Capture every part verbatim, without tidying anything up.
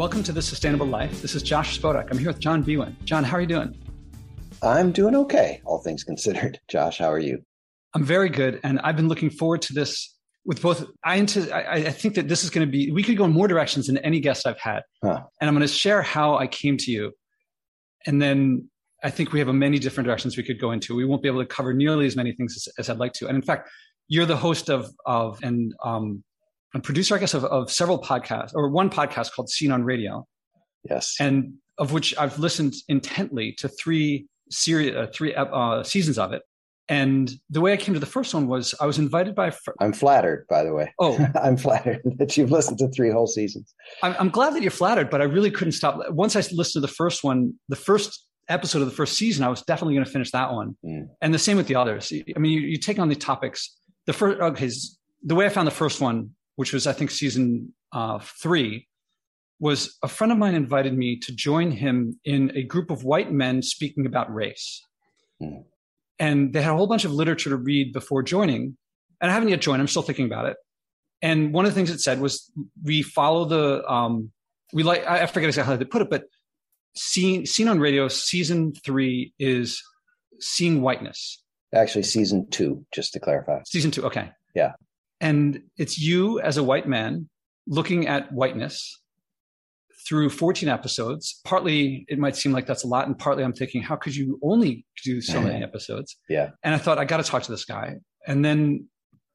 Welcome to The Sustainable Life. This is Josh Spodak. I'm here with John Biewen. John, how are you doing? I'm doing okay, all things considered. Josh, how are you? I'm very good. And I've been looking forward to this with both. I, into, I, I think that this is going to be, we could go in more directions than any guest I've had. Huh. And I'm going to share how I came to you. And then I think we have many different directions we could go into. We won't be able to cover nearly as many things as, as I'd like to. And in fact, you're the host of, of and um, a producer, I guess, of, of several podcasts, or one podcast called Scene on Radio. Yes. And of which I've listened intently to three series, uh, three uh, seasons of it. And the way I came to the first one was I was invited by a fr- I'm flattered, by the way. Oh, I'm flattered that you've listened to three whole seasons. I'm, I'm glad that you're flattered, but I really couldn't stop. Once I listened to the first one, the first episode of the first season, I was definitely going to finish that one. Mm. And the same with the others. I mean, you, you take on the topics. The first, okay, the way I found the first one, which was, I think, season uh, three, was a friend of mine invited me to join him in a group of white men speaking about race. Mm. And they had a whole bunch of literature to read before joining. And I haven't yet joined. I'm still thinking about it. And one of the things it said was, we follow the, um, we like, I forget exactly how they put it, but Seen, seen on Radio, season three is Seeing Whiteness. Actually, season two, just to clarify. Season two, okay. Yeah. And it's you as a white man looking at whiteness through fourteen episodes. Partly, it might seem like that's a lot. And partly I'm thinking, how could you only do so many episodes? Yeah. And I thought, I got to talk to this guy. And then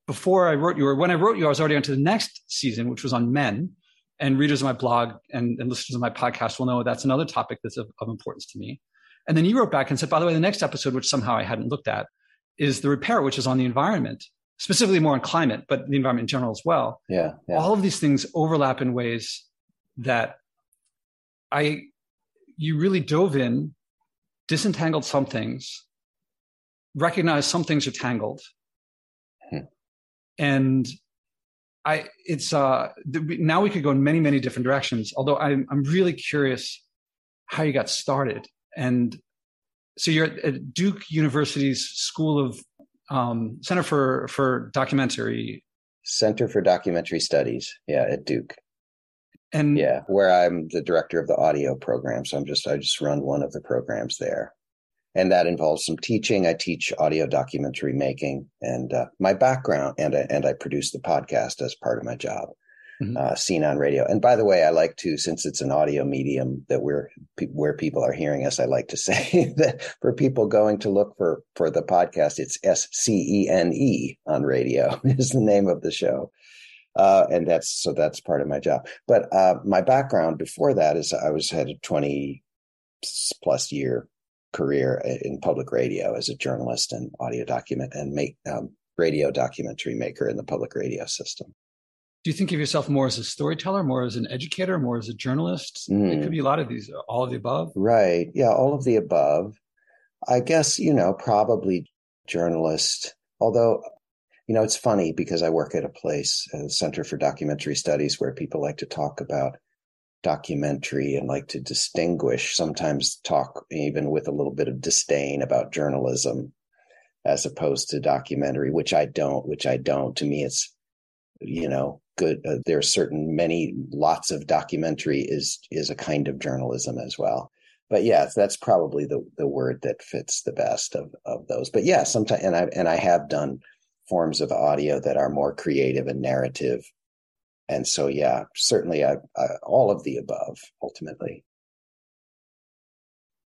before I wrote you, or when I wrote you, I was already on to the next season, which was on men. And readers of my blog and, and listeners of my podcast will know that's another topic that's of, of importance to me. And then you wrote back and said, by the way, the next episode, which somehow I hadn't looked at, is The Repair, which is on the environment, specifically more on climate, but the environment in general as well. Yeah, yeah. All of these things overlap in ways that I, you really dove in, disentangled some things, recognized some things are tangled. Hmm. And I, it's uh, now we could go in many, many different directions, although I'm, I'm really curious how you got started. And so you're at Duke University's School of um, Center for, for Documentary. Center for Documentary Studies. Yeah. At Duke. And yeah, where I'm the director of the audio program. So I'm just, I just run one of the programs there. And that involves some teaching. I teach audio documentary making and uh, my background, and I, and I produce the podcast as part of my job, mm-hmm. uh, Seen on Radio. And by the way, I like to, since it's an audio medium that we're where people are hearing us, I like to say that for people going to look for for the podcast, it's S C E N E on Radio is the name of the show. Uh, and that's so that's part of my job. But uh, my background before that is I was had a twenty plus year career in public radio as a journalist and audio document and make um, radio documentary maker in the public radio system. Do you think of yourself more as a storyteller, more as an educator, more as a journalist? Mm. It could be a lot of these, all of the above. Right. Yeah. All of the above. I guess, you know, probably journalist, although, you know, it's funny because I work at a place, a Center for Documentary Studies, where people like to talk about documentary and like to distinguish, sometimes talk even with a little bit of disdain about journalism as opposed to documentary, which I don't, which I don't. To me, it's, you know, good. Uh, there are certain many lots of documentary is, is a kind of journalism as well. But yeah, that's probably the, the word that fits the best of, of those. But yeah, sometimes, and I, and I have done forms of audio that are more creative and narrative. And so, yeah, certainly I, I, all of the above, ultimately.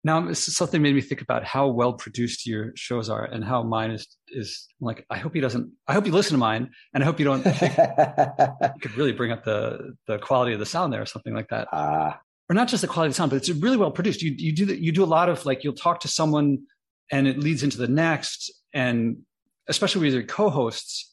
Now, something made me think about how well produced your shows are and how mine is, is like, I hope he doesn't, I hope you listen to mine and I hope you don't, I think you could really bring up the, the quality of the sound there or something like that. Uh, or not just the quality of the sound, but it's really well produced. You, you do the, you do a lot of like, you'll talk to someone and it leads into the next. And especially with your co-hosts,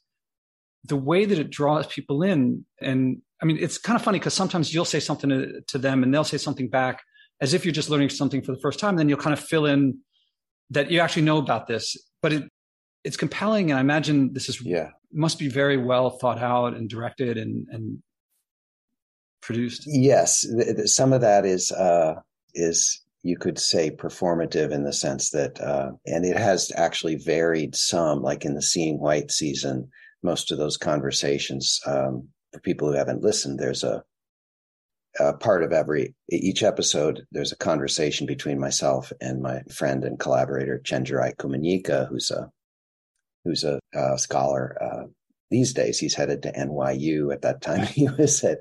the way that it draws people in. And I mean, it's kind of funny because sometimes you'll say something to, to them and they'll say something back as if you're just learning something for the first time. Then you'll kind of fill in that you actually know about this, but it, it's compelling. And I imagine this is, yeah, must be very well thought out and directed and, and produced. Yes. Th- th- some of that is, uh, is you could say performative in the sense that, uh, and it has actually varied some, like in the Seeing White season. Most of those conversations, um, for people who haven't listened, there's a uh, part of every each episode, there's a conversation between myself and my friend and collaborator Chenjerai Kumanyika, who's a who's a uh, scholar. Uh, these days, he's headed to N Y U. At that time, he was at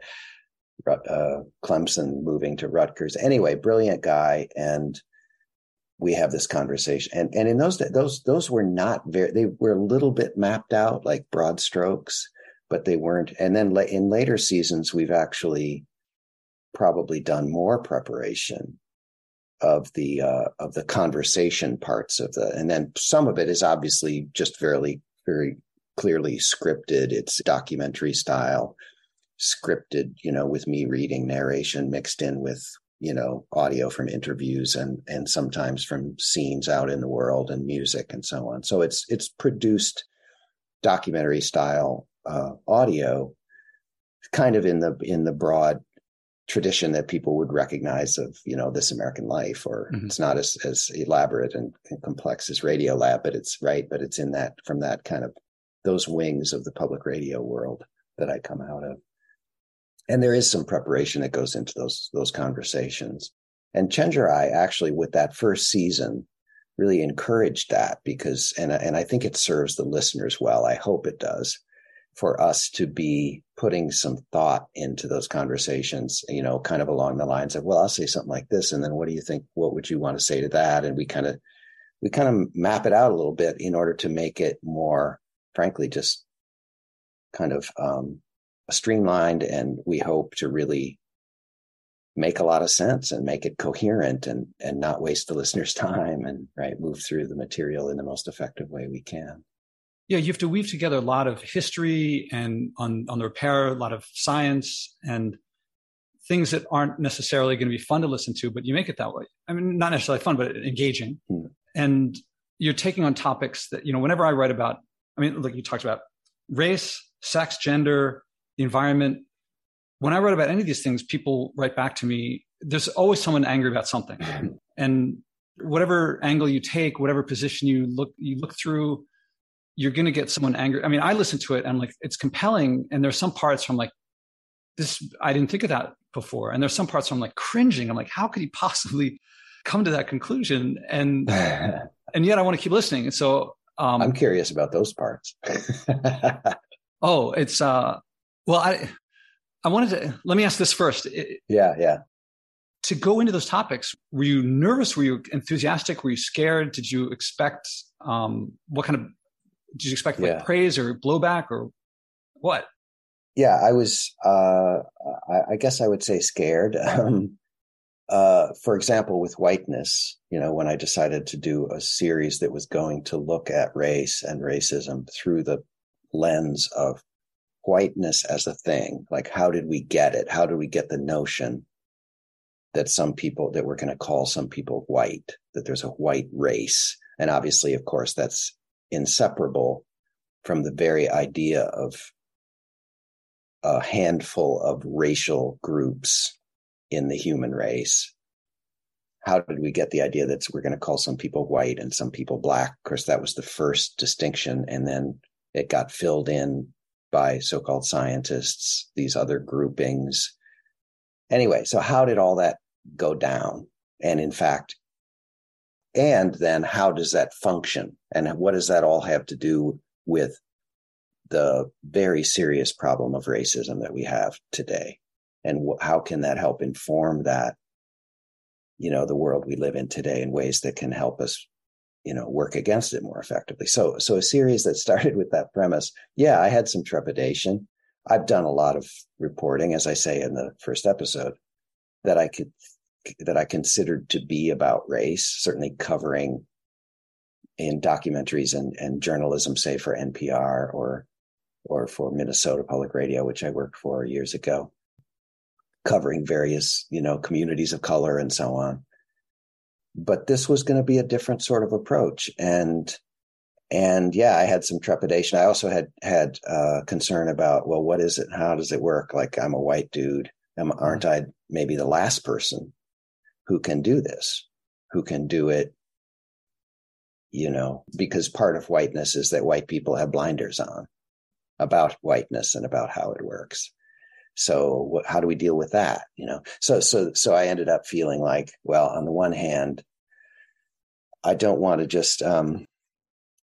uh, Clemson, moving to Rutgers. Anyway, brilliant guy, and we have this conversation. And and in those those those were not very. They were a little bit mapped out, like broad strokes, but they weren't. And then in later seasons, we've actually probably done more preparation of the uh, of the conversation parts of the, and then some of it is obviously just fairly, very clearly scripted. It's documentary style, scripted, you know, with me reading narration mixed in with, you know, audio from interviews and and sometimes from scenes out in the world and music and so on. So it's it's produced documentary style. Uh, audio, kind of in the in the broad tradition that people would recognize of, you know, This American Life, or mm-hmm. It's not as as elaborate and, and complex as Radio Lab, but it's right, but it's in that from that kind of those wings of the public radio world that I come out of, and there is some preparation that goes into those those conversations. And Chenjerai actually, with that first season, really encouraged that because, and and I think it serves the listeners well. I hope it does. For us to be putting some thought into those conversations, you know, kind of along the lines of, well, I'll say something like this. And then what do you think, what would you want to say to that? And we kind of, we kind of map it out a little bit in order to make it more, frankly, just kind of um, streamlined. And we hope to really make a lot of sense and make it coherent and, and not waste the listener's time and right, move through the material in the most effective way we can. Yeah, you have to weave together a lot of history and on, on the repair, a lot of science and things that aren't necessarily going to be fun to listen to, but you make it that way. I mean, not necessarily fun, but engaging. Mm. And you're taking on topics that, you know, whenever I write about, I mean, like you talked about race, sex, gender, the environment. When I write about any of these things, people write back to me, there's always someone angry about something. Mm. And whatever angle you take, whatever position you look, you look through, you're going to get someone angry. I mean, I listen to it and I'm like, it's compelling. And there's some parts from like, this, I didn't think of that before. And there's some parts from like cringing. I'm like, how could he possibly come to that conclusion? And, and yet I want to keep listening. And so um, I'm curious about those parts. oh, it's, uh, well, I, I wanted to, let me ask this first. It, yeah. Yeah. To go into those topics, were you nervous? Were you enthusiastic? Were you scared? Did you expect um, what kind of, Did you expect like yeah. praise or blowback or what? Yeah, I was, uh, I, I guess I would say scared. Um, uh, for example, with whiteness, you know, when I decided to do a series that was going to look at race and racism through the lens of whiteness as a thing, like how did we get it? How did we get the notion that some people, that we're going to call some people white, that there's a white race? And obviously, of course, that's inseparable from the very idea of a handful of racial groups in the human race. How did we get the idea that we're going to call some people white and some people black? Of course, that was the first distinction. And then it got filled in by so-called scientists, these other groupings. Anyway, so how did all that go down? And in fact, and then how does that function? And what does that all have to do with the very serious problem of racism that we have today? And wh- how can that help inform that, you know, the world we live in today in ways that can help us, you know, work against it more effectively? So, so a series that started with that premise. Yeah, I had some trepidation. I've done a lot of reporting, as I say in the first episode, that I could that I considered to be about race, certainly covering in documentaries and, and journalism, say for N P R or, or for Minnesota Public Radio, which I worked for years ago, covering various, you know, communities of color and so on. But this was going to be a different sort of approach. And, and yeah, I had some trepidation. I also had, had uh concern about, well, what is it? How does it work? Like I'm a white dude. Am, aren't I maybe the last person who can do this, who can do it, you know, because part of whiteness is that white people have blinders on about whiteness and about how it works. So what, how do we deal with that? You know, so, so, so I ended up feeling like, well, on the one hand, I don't want to just um,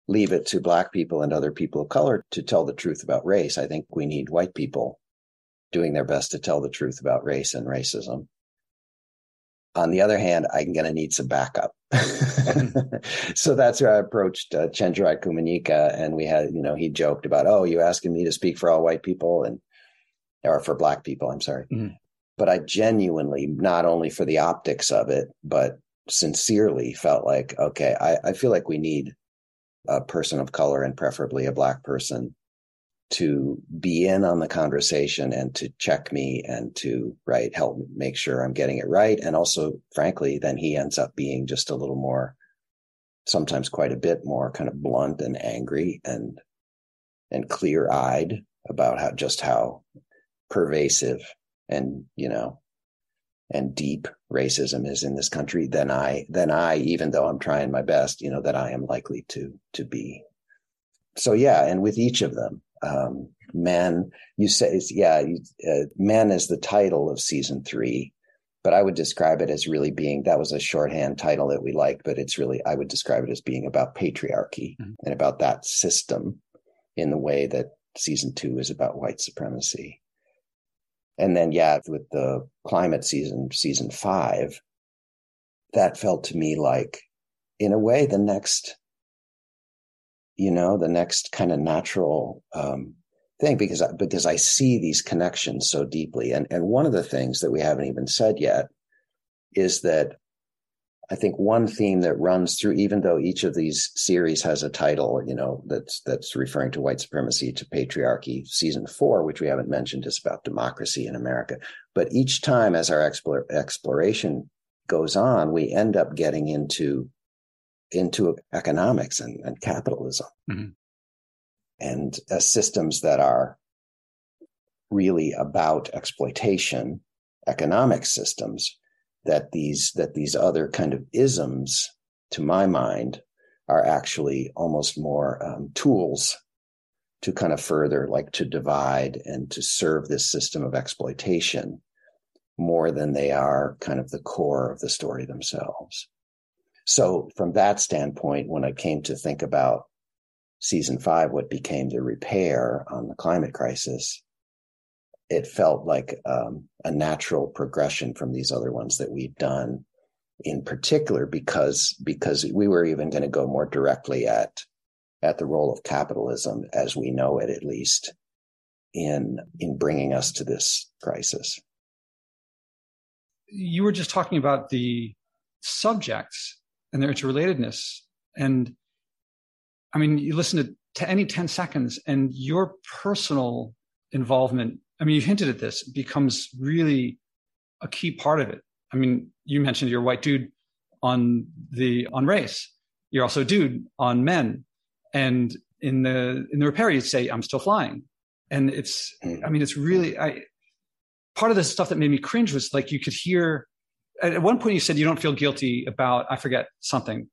leave it to Black people and other people of color to tell the truth about race. I think we need white people doing their best to tell the truth about race and racism. On the other hand, I'm going to need some backup. So that's where I approached uh, Chenjerai Kumanyika. And we had, you know, he joked about, oh, you asking me to speak for all white people and or for Black people, I'm sorry. Mm. But I genuinely, not only for the optics of it, but sincerely felt like, okay, I, I feel like we need a person of color and preferably a Black person to be in on the conversation and to check me and to right help make sure I'm getting it right. And also, frankly, then he ends up being just a little more, sometimes quite a bit more kind of blunt and angry and and clear-eyed about how just how pervasive and, you know, and deep racism is in this country than I than I, even though I'm trying my best, you know, that I am likely to to be. So yeah, and with each of them. Um, man, you say, yeah, you, uh, man is the title of season three, but I would describe it as really being, that was a shorthand title that we liked, but it's really, I would describe it as being about patriarchy mm-hmm. and about that system in the way that season two is about white supremacy. And then, yeah, with the climate season, season five, that felt to me like, in a way, the next you know, the next kind of natural um, thing, because I, because I see these connections so deeply. And and one of the things that we haven't even said yet is that I think one theme that runs through, even though each of these series has a title, you know, that's that's referring to white supremacy, to patriarchy. Season four, which we haven't mentioned, is about democracy in America. But each time as our explore, exploration goes on, we end up getting into into economics and, and capitalism mm-hmm. and uh, systems that are really about exploitation, economic systems that these, that these other kind of isms, to my mind, are actually almost more um, tools to kind of further, like to divide and to serve this system of exploitation more than they are kind of the core of the story themselves. So from that standpoint, when I came to think about season five, what became The Repair on the climate crisis, it felt like um, a natural progression from these other ones that we'd done, in particular, because because we were even going to go more directly at at the role of capitalism, as we know it, at least, in in bringing us to this crisis. You were just talking about the subjects and their interrelatedness. And I mean, you listen to, to any ten seconds and your personal involvement, I mean, you hinted at this, becomes really a key part of it. I mean, you mentioned you're a white dude on the on race. You're also a dude on men. And in the in the repair, you'd say, I'm still flying. And it's, I mean, it's really, I part of the stuff that made me cringe was like, you could hear, at one point you said you don't feel guilty about, I forget something,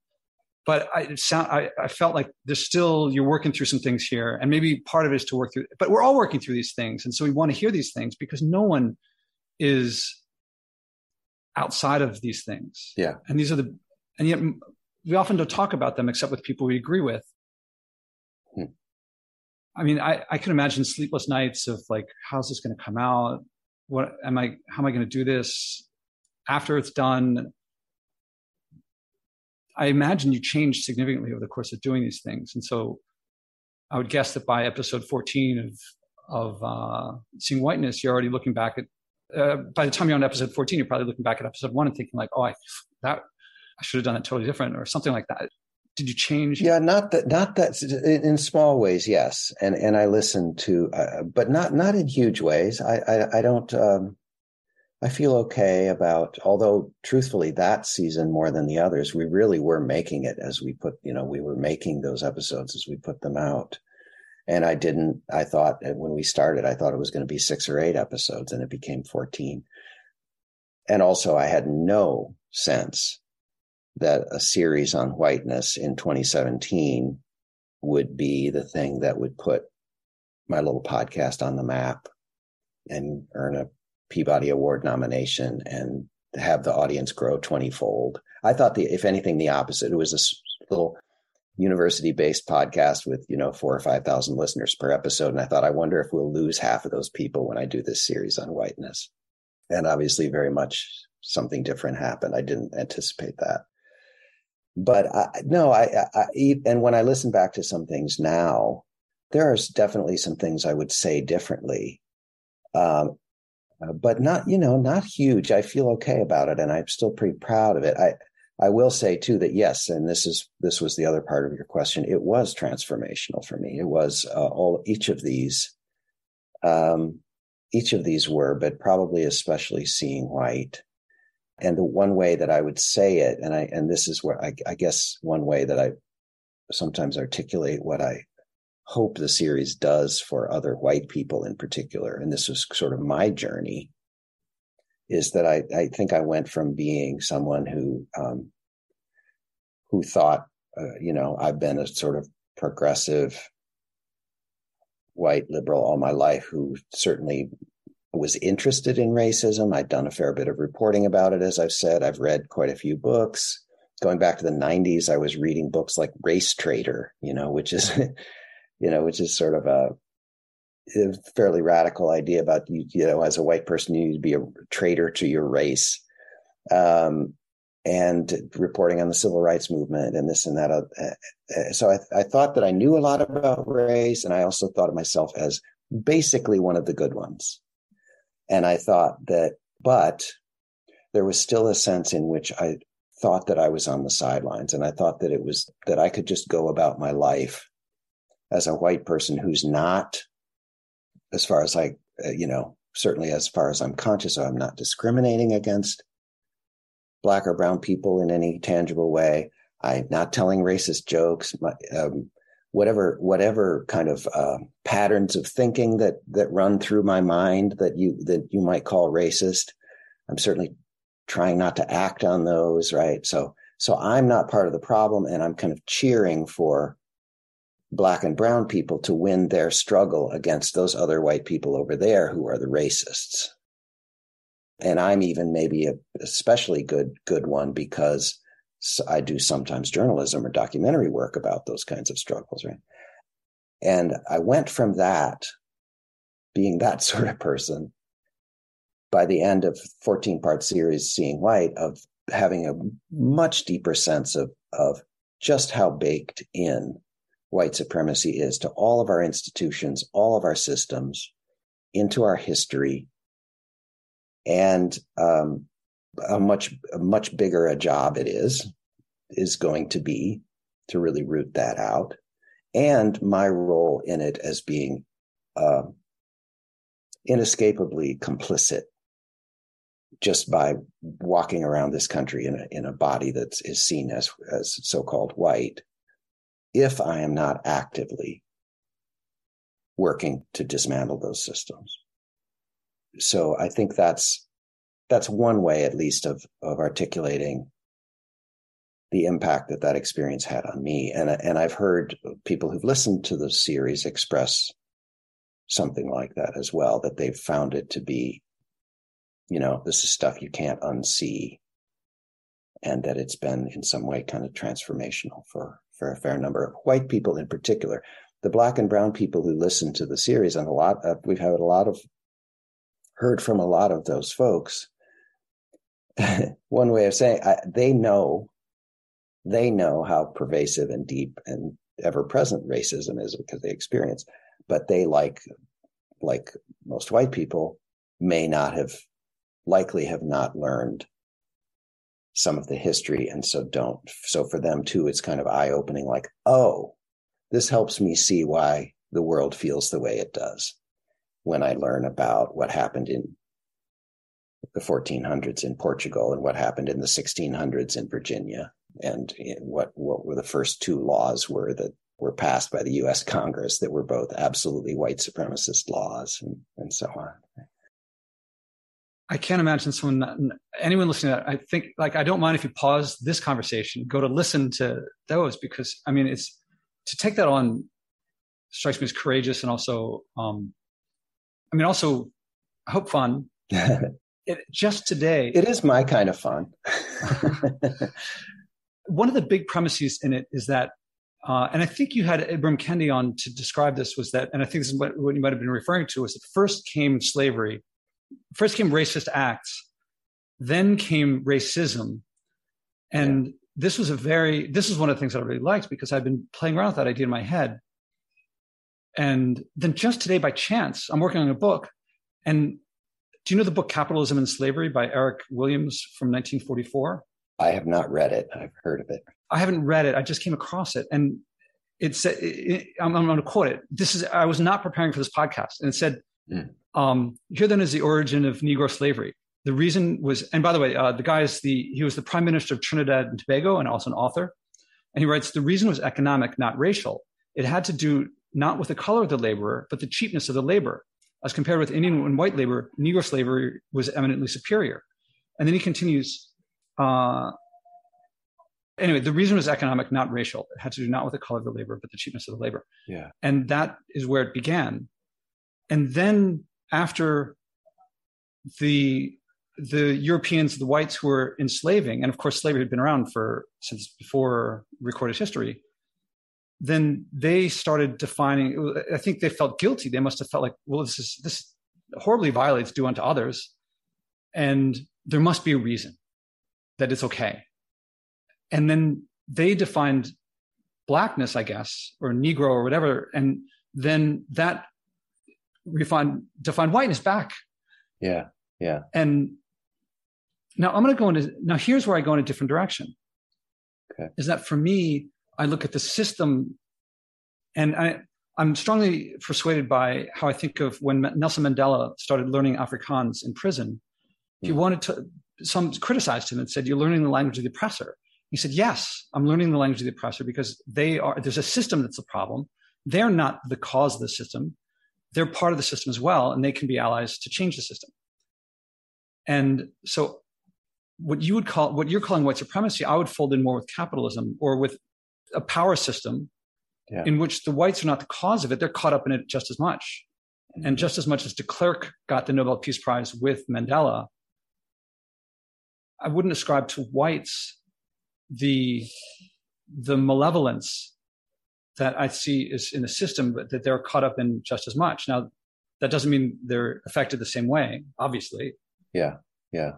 but I sound, I, I felt like there's still, you're working through some things here, and maybe part of it is to work through, but we're all working through these things. And so we want to hear these things because no one is outside of these things. Yeah. And these are the, and yet we often don't talk about them except with people we agree with. Hmm. I mean, I, I can imagine sleepless nights of like, how's this going to come out? What am I, how am I going to do this? After it's done, I imagine you changed significantly over the course of doing these things. And so I would guess that by episode fourteen of, of uh, Seeing Whiteness, you're already looking back at, uh, by the time you're on episode fourteen, you're probably looking back at episode one and thinking like, oh, I, that, I should have done it totally different or something like that. Did you change? Yeah, not that, not that in small ways. Yes. And, and I listened to, uh, but not, not in huge ways. I, I, I don't, um, I feel okay about, although truthfully that season more than the others, we really were making it as we put, you know, we were making those episodes as we put them out. And I didn't, I thought when we started, I thought it was going to be six or eight episodes and it became fourteen. And also I had no sense that a series on whiteness in twenty seventeen would be the thing that would put my little podcast on the map and earn a Peabody Award nomination and have the audience grow twenty-fold. I thought, the, if anything, the opposite. It was this little university-based podcast with, you know, four or five thousand listeners per episode. And I thought, I wonder if we'll lose half of those people when I do this series on whiteness. And obviously very much something different happened. I didn't anticipate that. But I, no, I, I, and when I listen back to some things now, there are definitely some things I would say differently, um, but not, you know, not huge. I feel okay about it, and I'm still pretty proud of it. I, I will say too that yes, and this is this was the other part of your question. It was transformational for me. It was uh, all each of these, um, each of these were, but probably especially Seeing White. And the one way that I would say it, and I, and this is where I, I guess one way that I sometimes articulate what I hope the series does for other white people in particular, and this was sort of my journey, is that I, I think I went from being someone who, um, who thought, uh, you know, I've been a sort of progressive white liberal all my life who certainly was interested in racism. I'd done a fair bit of reporting about it, as I've said. I've read quite a few books. Going back to the nineties, I was reading books like Race Trader, you know, which is, you know, which is sort of a, a fairly radical idea about, you, you know, as a white person, you need to be a traitor to your race. Um, and reporting on the civil rights movement and this and that. Uh, so I, I thought that I knew a lot about race, and I also thought of myself as basically one of the good ones. And I thought that, but there was still a sense in which I thought that I was on the sidelines. And I thought that it was that I could just go about my life as a white person who's not, as far as I, you know, certainly as far as I'm conscious of, I'm not discriminating against Black or brown people in any tangible way. I'm not telling racist jokes. My, um, Whatever, whatever kind of uh, patterns of thinking that that run through my mind that you that you might call racist, I'm certainly trying not to act on those, right? So, so I'm not part of the problem, and I'm kind of cheering for Black and brown people to win their struggle against those other white people over there who are the racists. And I'm even maybe a especially good good one because I do sometimes journalism or documentary work about those kinds of struggles, right? And I went from that, being that sort of person, by the end of fourteen-part series Seeing White, of having a much deeper sense of, of just how baked in white supremacy is to all of our institutions, all of our systems, into our history, and um how much, a much bigger a job it is, is going to be to really root that out. And my role in it as being uh, inescapably complicit just by walking around this country in a, in a body that is seen as, as so-called white, if I am not actively working to dismantle those systems. So I think that's, That's one way, at least, of of articulating the impact that that experience had on me. And, and I've heard people who've listened to the series express something like that as well, that they've found it to be, you know, this is stuff you can't unsee, and that it's been in some way kind of transformational for, for a fair number of white people in particular. The Black and brown people who listen to the series, and a lot of, we've had a lot of, heard from a lot of those folks. One way of saying I, they know, they know how pervasive and deep and ever-present racism is because they experience, but they, like, like most white people, may not have, likely have not learned some of the history. And so don't, so for them too, it's kind of eye-opening, like, oh, this helps me see why the world feels the way it does when I learn about what happened in the fourteen hundreds in Portugal and what happened in the sixteen hundreds in Virginia, and what, what were the first two laws were that were passed by the U S Congress that were both absolutely white supremacist laws, and, and so on. I can't imagine someone, anyone listening to that, I think, like, I don't mind if you pause this conversation, go to listen to those, because, I mean, it's, to take that on strikes me as courageous, and also, um, I mean, also I hope fun. It, just today. It is my kind of fun. One of the big premises in it is that, uh, and I think you had Ibram Kendi on to describe this, was that, and I think this is what, what you might have been referring to, was that first came slavery, first came racist acts, then came racism. And yeah. this was a very, this is one of the things that I really liked, because I've been playing around with that idea in my head. And then just today, by chance, I'm working on a book. And do you know the book Capitalism and Slavery by Eric Williams from nineteen forty-four? I have not read it. I've heard of it. I haven't read it. I just came across it. And it said, it, I'm, I'm going to quote it. This is, I was not preparing for this podcast. And it said, mm. um, here then is the origin of Negro slavery. The reason was, and by the way, uh, the guy is the, he was the prime minister of Trinidad and Tobago and also an author. And he writes, the reason was economic, not racial. It had to do not with the color of the laborer, but the cheapness of the labor. As compared with Indian and white labor, Negro slavery was eminently superior. And then he continues, uh, anyway, the reason was economic, not racial. It had to do not with the color of the labor, but the cheapness of the labor. Yeah. And that is where it began. And then after the the Europeans, the whites who were enslaving, and of course slavery had been around for since before recorded history, then they started defining, I think they felt guilty. They must have felt like, well, this is this horribly violates due unto others. And there must be a reason that it's okay. And then they defined blackness, I guess, or Negro or whatever. And then that refined, defined whiteness back. Yeah, yeah. And now I'm going to go into, now here's where I go in a different direction. Okay. Is that for me, I look at the system, and I, I'm strongly persuaded by how I think of when Nelson Mandela started learning Afrikaans in prison. He mm. wanted to, some criticized him and said, you're learning the language of the oppressor. He said, yes, I'm learning the language of the oppressor because they are, there's a system that's the problem. They're not the cause of the system. They're part of the system as well, and they can be allies to change the system. And so what you would call, what you're calling white supremacy, I would fold in more with capitalism or with a power system yeah. in which the whites are not the cause of it. They're caught up in it just as much. Mm-hmm. And just as much as De Klerk got the Nobel Peace Prize with Mandela, I wouldn't ascribe to whites the, the malevolence that I see is in the system, but that they're caught up in just as much. Now, that doesn't mean they're affected the same way, obviously. Yeah. Yeah.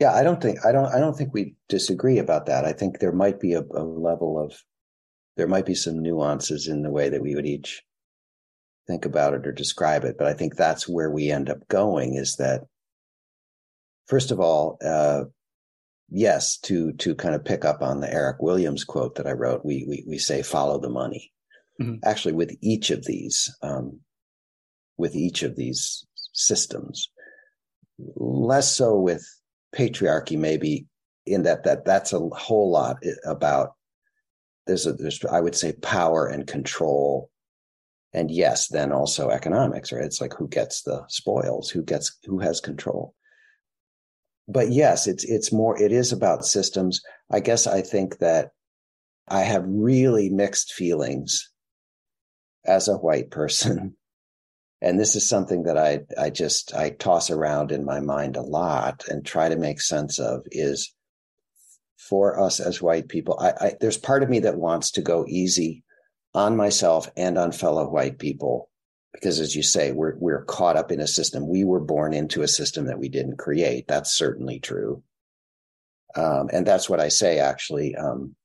Yeah, I don't think I don't I don't think we disagree about that. I think there might be a, a level of there might be some nuances in the way that we would each think about it or describe it. But I think that's where we end up going, is that, first of all, uh, yes, to to kind of pick up on the Eric Williams quote that I wrote, we we we say follow the money. Mm-hmm. Actually, with each of these, um, with each of these systems, less so with patriarchy, maybe, in that that that's a whole lot about there's a there's I would say power and control, and yes, then also economics, right? It's like who gets the spoils, who gets who has control. But yes, it's it's more it is about systems. I guess I think that I have really mixed feelings as a white person, and this is something that I I just I toss around in my mind a lot and try to make sense of, is for us as white people, I, I there's part of me that wants to go easy on myself and on fellow white people, because as you say, we're we're caught up in a system. We were born into a system that we didn't create. That's certainly true. Um, and that's what I say, actually, um,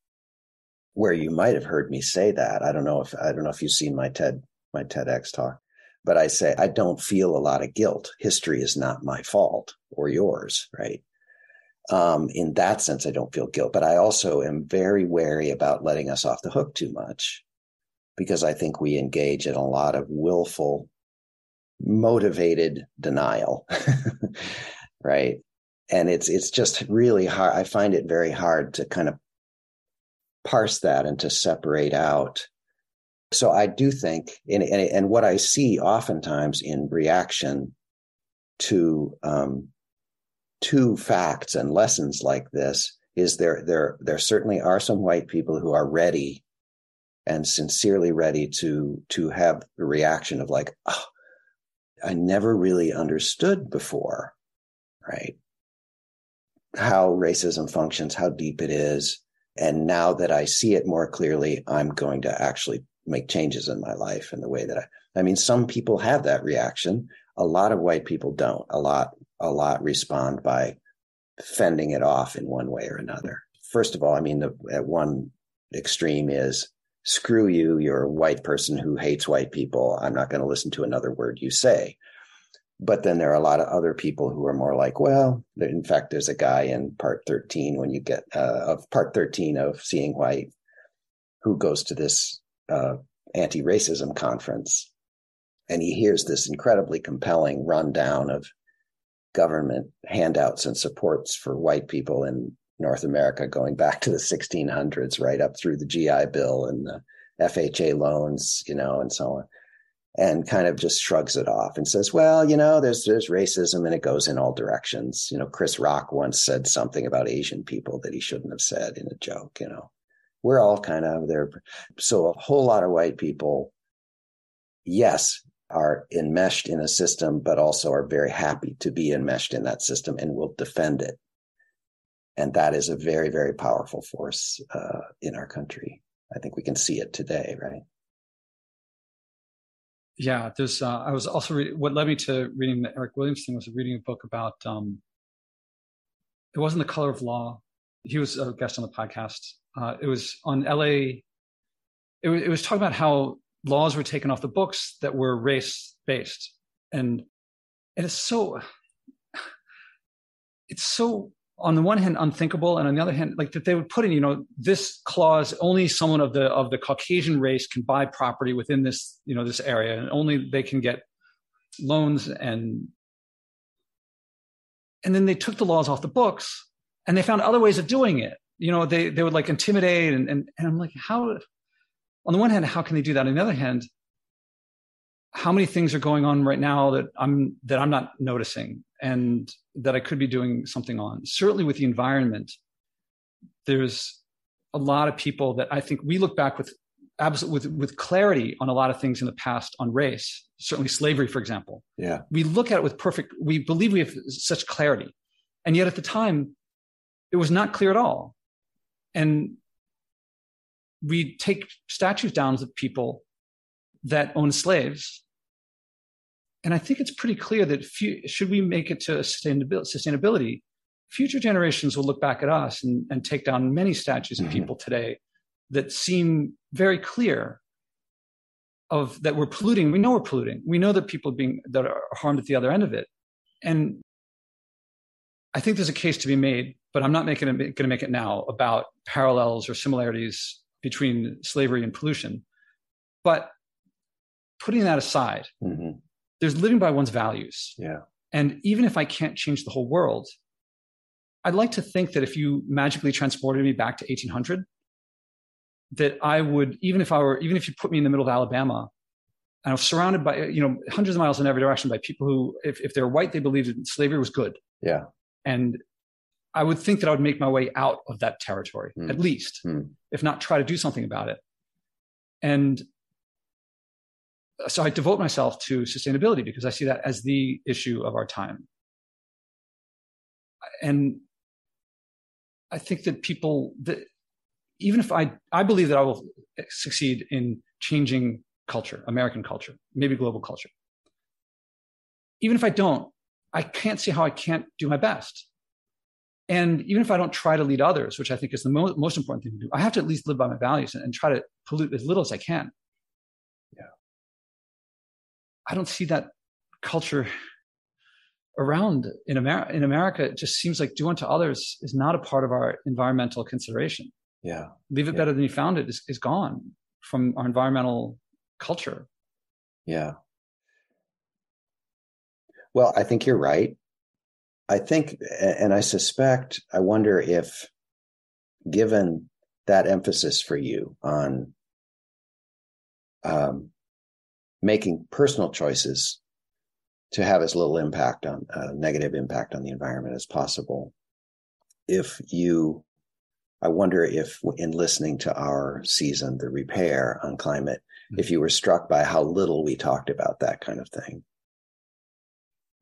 where you might have heard me say that. I don't know if I don't know if you've seen my TED my TEDx talk. But I say, I don't feel a lot of guilt. History is not my fault or yours, right? Um, in that sense, I don't feel guilt. But I also am very wary about letting us off the hook too much, because I think we engage in a lot of willful, motivated denial, right? And it's it's just really hard. I find it very hard to kind of parse that and to separate out. So I do think, and, and, and what I see oftentimes in reaction to um, to facts and lessons like this is there there there certainly are some white people who are ready and sincerely ready to to have the reaction of like, oh, I never really understood before, right? How racism functions, how deep it is. And now that I see it more clearly, I'm going to actually make changes in my life in the way that I, I mean, some people have that reaction. A lot of white people don't. A lot, a lot respond by fending it off in one way or another. First of all, I mean, the, at one extreme is, screw you, you're a white person who hates white people. I'm not going to listen to another word you say. But then there are a lot of other people who are more like, well, in fact, there's a guy in part thirteen when you get uh, of part thirteen of Seeing White who goes to this uh, anti-racism conference. And he hears this incredibly compelling rundown of government handouts and supports for white people in North America going back to the sixteen hundreds, right up through the G I Bill and the F H A loans, you know, and so on, and kind of just shrugs it off and says, well, you know, there's there's racism and it goes in all directions. You know, Chris Rock once said something about Asian people that he shouldn't have said in a joke, you know. We're all kind of there. So a whole lot of white people, yes, are enmeshed in a system, but also are very happy to be enmeshed in that system and will defend it. And that is a very, very powerful force uh, in our country. I think we can see it today, right? Yeah, there's. Uh, I was also reading, what led me to reading the Eric Williams thing was reading a book about. Um, it wasn't The Color of Law. He was a guest on the podcast. Uh, it was on L A. It was, it was talking about how laws were taken off the books that were race based, and and it's so. It's so. On the one hand, unthinkable, and on the other hand, like that they would put in, you know, this clause, only someone of the of the Caucasian race can buy property within this, you know, this area, and only they can get loans, and and then they took the laws off the books, and they found other ways of doing it. You know, they they would like intimidate, and and, and I'm like, how? On the one hand, how can they do that? On the other hand, how many things are going on right now that I'm that I'm not noticing? And that I could be doing something on. Certainly with the environment, there's a lot of people that I think we look back with absolute with, with clarity on a lot of things in the past on race, certainly slavery, for example. Yeah. We look at it with perfect, we believe we have such clarity. And yet at the time, it was not clear at all. And we take statues down of people that own slaves. And I think it's pretty clear that few, should we make it to sustainability, future generations will look back at us and, and take down many statues of mm-hmm. people today that seem very clear of that we're polluting. We know we're polluting. We know that people being that are harmed at the other end of it. And I think there's a case to be made, but I'm not making a, going to make it now about parallels or similarities between slavery and pollution. But putting that aside. Mm-hmm. There's living by one's values. Yeah. And even if I can't change the whole world, I'd like to think that if you magically transported me back to eighteen hundred, that I would, even if I were, even if you put me in the middle of Alabama and I was surrounded by, you know, hundreds of miles in every direction by people who, if, if they're white, they believed that slavery was good. Yeah. And I would think that I would make my way out of that territory, mm. at least, mm. if not try to do something about it. And so I devote myself to sustainability because I see that as the issue of our time. And I think that people, that even if I, I believe that I will succeed in changing culture, American culture, maybe global culture. Even if I don't, I can't see how I can't do my best. And even if I don't try to lead others, which I think is the mo- most important thing to do, I have to at least live by my values and, and try to pollute as little as I can. I don't see that culture around in America. In America, it just seems like do unto others is not a part of our environmental consideration. Yeah, leave it yeah. better than you found it is, is gone from our environmental culture. Yeah. Well, I think you're right. I think, and I suspect, I wonder if, given that emphasis for you on, um. making personal choices to have as little impact on a uh, negative impact on the environment as possible. If you, I wonder if in listening to our season, The Repair on climate, mm-hmm. if you were struck by how little we talked about that kind of thing.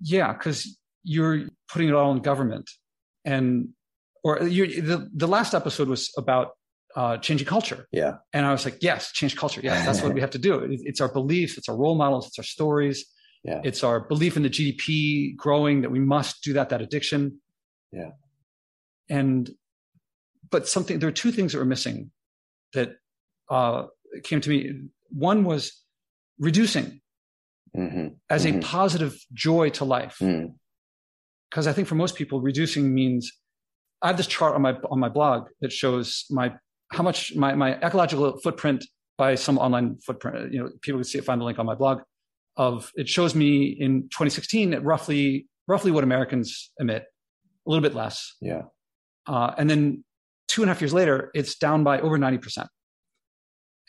Yeah, because you're putting it all on government. And or you, the, the last episode was about uh, changing culture. Yeah. And I was like, yes, change culture. Yes, that's what we have to do. It, it's our beliefs. It's our role models. It's our stories. Yeah. It's our belief in the G D P growing, that we must do that, that addiction. Yeah. And, but something, there are two things that were missing that uh, came to me. One was reducing mm-hmm. as mm-hmm. a positive joy to life. Mm. Because I think for most people, reducing means, I have this chart on my on my blog that shows my how much my, my ecological footprint by some online footprint. You know, people can see it, find the link on my blog. Of it shows me in twenty sixteen at roughly roughly what Americans emit, a little bit less. Yeah, uh, and then two and a half years later, it's down by over ninety percent.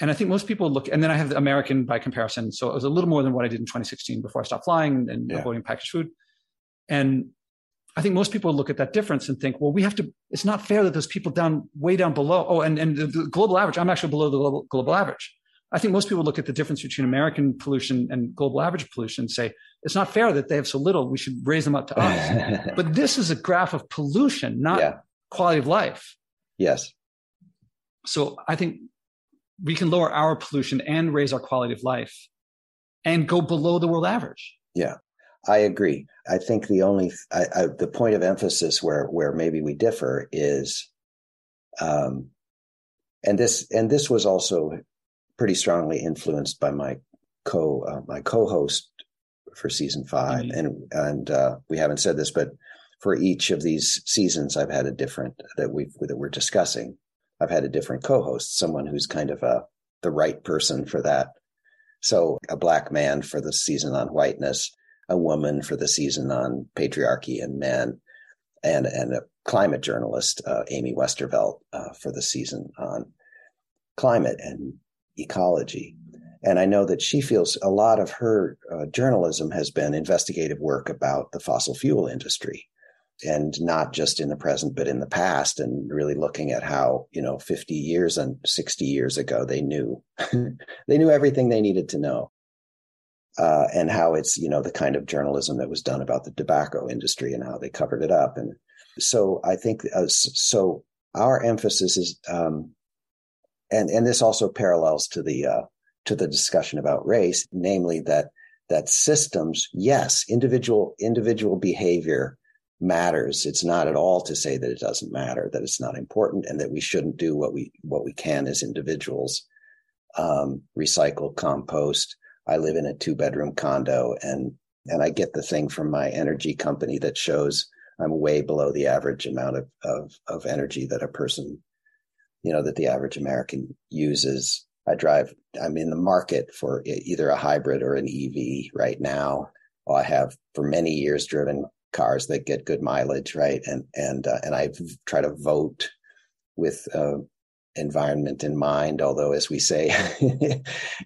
And I think most people look, and then I have the American by comparison, so it was a little more than what I did in twenty sixteen before I stopped flying and yeah. avoiding packaged food, and I think most people look at that difference and think, well, we have to, it's not fair that those people down way down below. Oh, and, and the, the global average, I'm actually below the global, global average. I think most people look at the difference between American pollution and global average pollution and say, it's not fair that they have so little. We should raise them up to us. But this is a graph of pollution, not yeah. quality of life. Yes. So I think we can lower our pollution and raise our quality of life and go below the world average. Yeah. I agree. I think the only I, I, the point of emphasis where where maybe we differ is, um, and this and this was also pretty strongly influenced by my co uh, my co-host for season five, mm-hmm. and and uh, we haven't said this, but for each of these seasons, I've had a different that we that we're discussing. I've had a different co-host, someone who's kind of a the right person for that. So a black man for the season on whiteness, a woman for the season on patriarchy and men, and and a climate journalist, uh, Amy Westervelt, uh, for the season on climate and ecology. And I know that she feels a lot of her uh, journalism has been investigative work about the fossil fuel industry, and not just in the present, but in the past, and really looking at how, you know, fifty years and sixty years ago, they knew, they knew everything they needed to know. Uh, and how it's, you know, the kind of journalism that was done about the tobacco industry and how they covered it up. And so I think, uh, so our emphasis is, um, and, and this also parallels to the, uh, to the discussion about race, namely that, that systems, yes, individual, individual behavior matters. It's not at all to say that it doesn't matter, that it's not important, and that we shouldn't do what we, what we can as individuals, um, recycle, compost. I live in a two-bedroom condo, and and I get the thing from my energy company that shows I'm way below the average amount of, of, of energy that a person, you know, that the average American uses. I drive, I'm in the market for either a hybrid or an E V right now. I have for many years driven cars that get good mileage, right? And and uh, and I try to vote with uh, environment in mind, although, as we say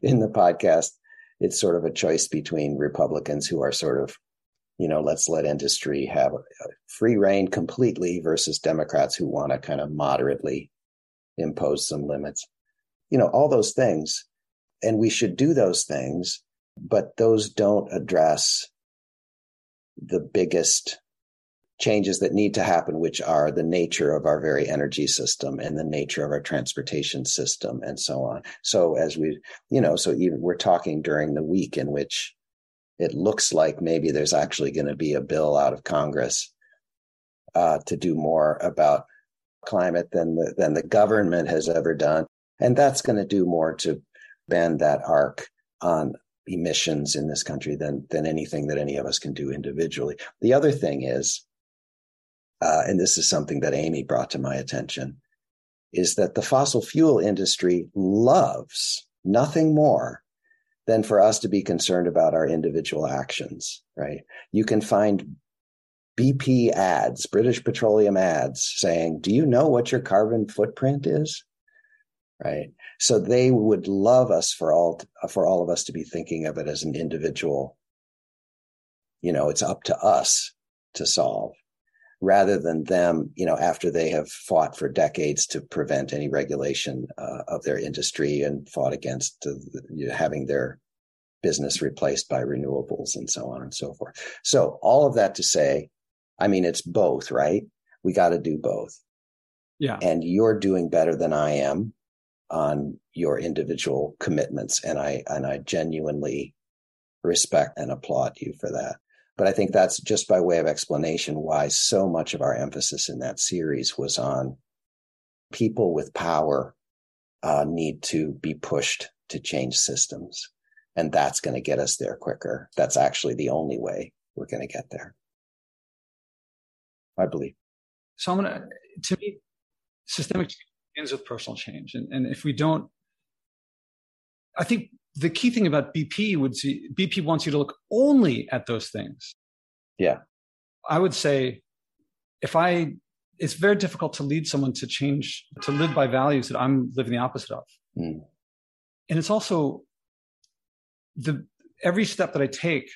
in the podcast, it's sort of a choice between Republicans who are sort of, you know, let's let industry have free reign completely, versus Democrats who want to kind of moderately impose some limits, you know, all those things. And we should do those things, but those don't address the biggest changes that need to happen, which are the nature of our very energy system and the nature of our transportation system and so on. So as we, you know, so even we're talking during the week in which it looks like maybe there's actually going to be a bill out of Congress uh, to do more about climate than the, than the government has ever done. And that's going to do more to bend that arc on emissions in this country than, than anything that any of us can do individually. The other thing is, Uh, and this is something that Amy brought to my attention, is that the fossil fuel industry loves nothing more than for us to be concerned about our individual actions, right? You can find B P ads, British Petroleum ads, saying, do you know what your carbon footprint is? Right? So they would love us for all, for all of us to be thinking of it as an individual, you know, it's up to us to solve, rather than them, you know, after they have fought for decades to prevent any regulation uh, of their industry and fought against uh, having their business replaced by renewables and so on and so forth. So all of that to say, I mean, it's both, right? We got to do both. Yeah. And you're doing better than I am on your individual commitments. And I, and I genuinely respect and applaud you for that. But I think that's just by way of explanation why so much of our emphasis in that series was on people with power uh, need to be pushed to change systems. And that's going to get us there quicker. That's actually the only way we're going to get there, I believe. So I'm going to, to me, systemic change begins with personal change. And, and if we don't, I think the key thing about B P would see, B P wants you to look only at those things. Yeah. I would say if I, it's very difficult to lead someone to change, to live by values that I'm living the opposite of. Mm. And it's also the, every step that I take,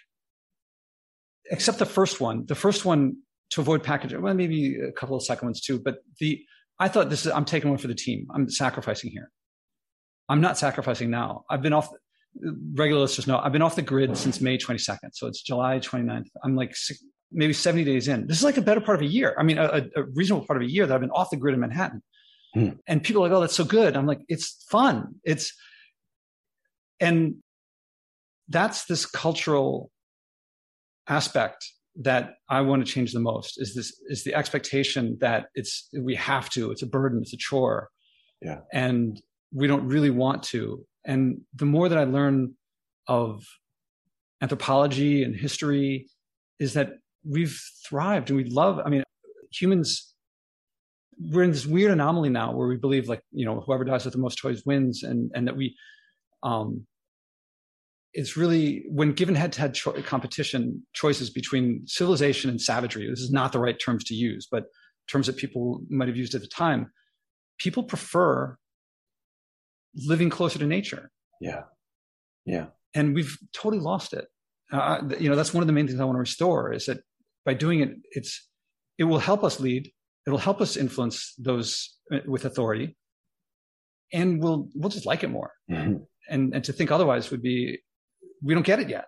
except the first one, the first one to avoid packaging, well, maybe a couple of second ones too, but the, I thought this is, I'm taking one for the team. I'm sacrificing here. I'm not sacrificing now. I've been off, regular listeners know, I've been off the grid since May twenty-second. So it's July twenty-ninth. I'm like six, maybe seventy days in. This is like a better part of a year. I mean, a, a reasonable part of a year that I've been off the grid in Manhattan. Hmm. And people are like, oh, that's so good. I'm like, it's fun. It's, and that's this cultural aspect that I want to change the most is this, is the expectation that it's, we have to, it's a burden, it's a chore. Yeah. And we don't really want to. And the more that I learn of anthropology and history is that we've thrived and we love, I mean, humans, we're in this weird anomaly now where we believe like, you know, whoever dies with the most toys wins. And, and that we, um, it's really when given head-to-head cho- competition choices between civilization and savagery, this is not the right terms to use, but terms that people might've used at the time, people prefer living closer to nature. Yeah. Yeah. And we've totally lost it. Uh, you know, that's one of the main things I want to restore is that by doing it, it's, it will help us lead. It'll help us influence those with authority and we'll, we'll just like it more. Mm-hmm. And, and to think otherwise would be, we don't get it yet.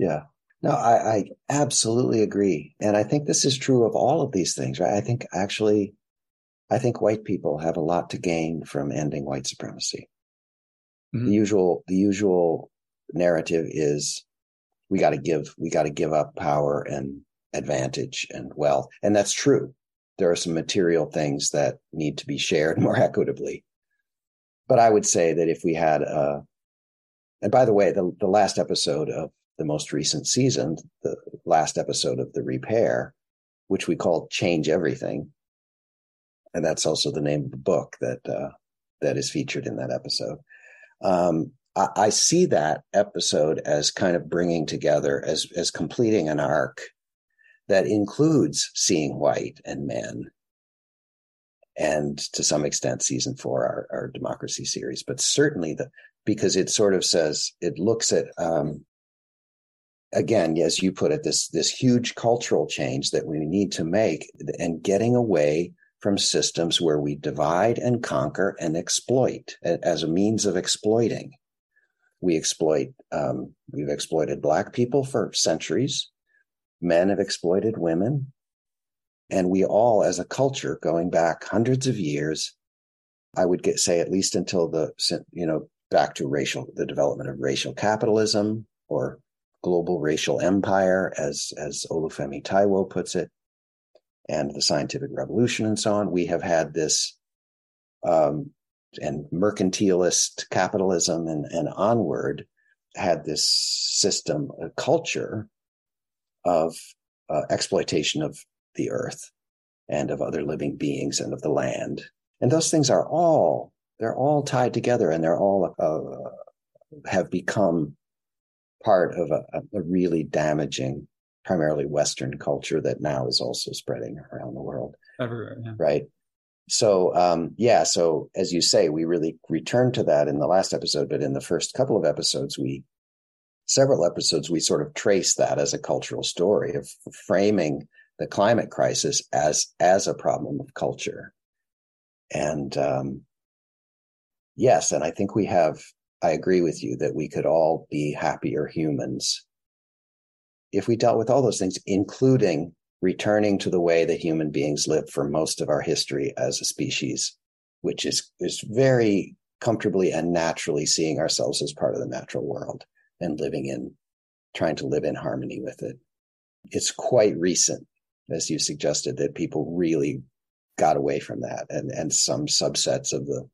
Yeah. No, I, I absolutely agree. And I think this is true of all of these things, right? I think actually, I think white people have a lot to gain from ending white supremacy. Mm-hmm. The usual, the usual narrative is we got to give, we got to give up power and advantage and wealth. And that's true. There are some material things that need to be shared more equitably. But I would say that if we had a, and by the way, the, the last episode of the most recent season, the last episode of The Repair, which we called Change Everything. And that's also the name of the book that uh, that is featured in that episode. Um, I, I see that episode as kind of bringing together, as as completing an arc that includes Seeing White and Men, and to some extent, season four, our, our democracy series. But certainly, the because it sort of says it looks at um, again, as you put it, this this huge cultural change that we need to make, and getting away from systems where we divide and conquer and exploit as a means of exploiting. We exploit, um, we've exploited Black people for centuries. Men have exploited women. And we all, as a culture, going back hundreds of years, I would get, say at least until the, you know, back to racial, the development of racial capitalism or global racial empire, as, as Olufemi Taiwo puts it, and the scientific revolution and so on, we have had this um, and mercantilist capitalism and, and onward had this system, a culture of uh, exploitation of the earth and of other living beings and of the land. And those things are all, they're all tied together and they're all uh, have become part of a, a really damaging primarily Western culture that now is also spreading around the world. Everywhere, yeah. Right? So, um, yeah, so as you say, we really returned to that in the last episode, but in the first couple of episodes, we, several episodes, we sort of trace that as a cultural story of framing the climate crisis as, as a problem of culture. And um, yes, and I think we have I agree with you that we could all be happier humans if we dealt with all those things, including returning to the way that human beings lived for most of our history as a species, which is, is very comfortably and naturally seeing ourselves as part of the natural world and living in, trying to live in harmony with it. It's quite recent, as you suggested, that people really got away from that, and, and some subsets of the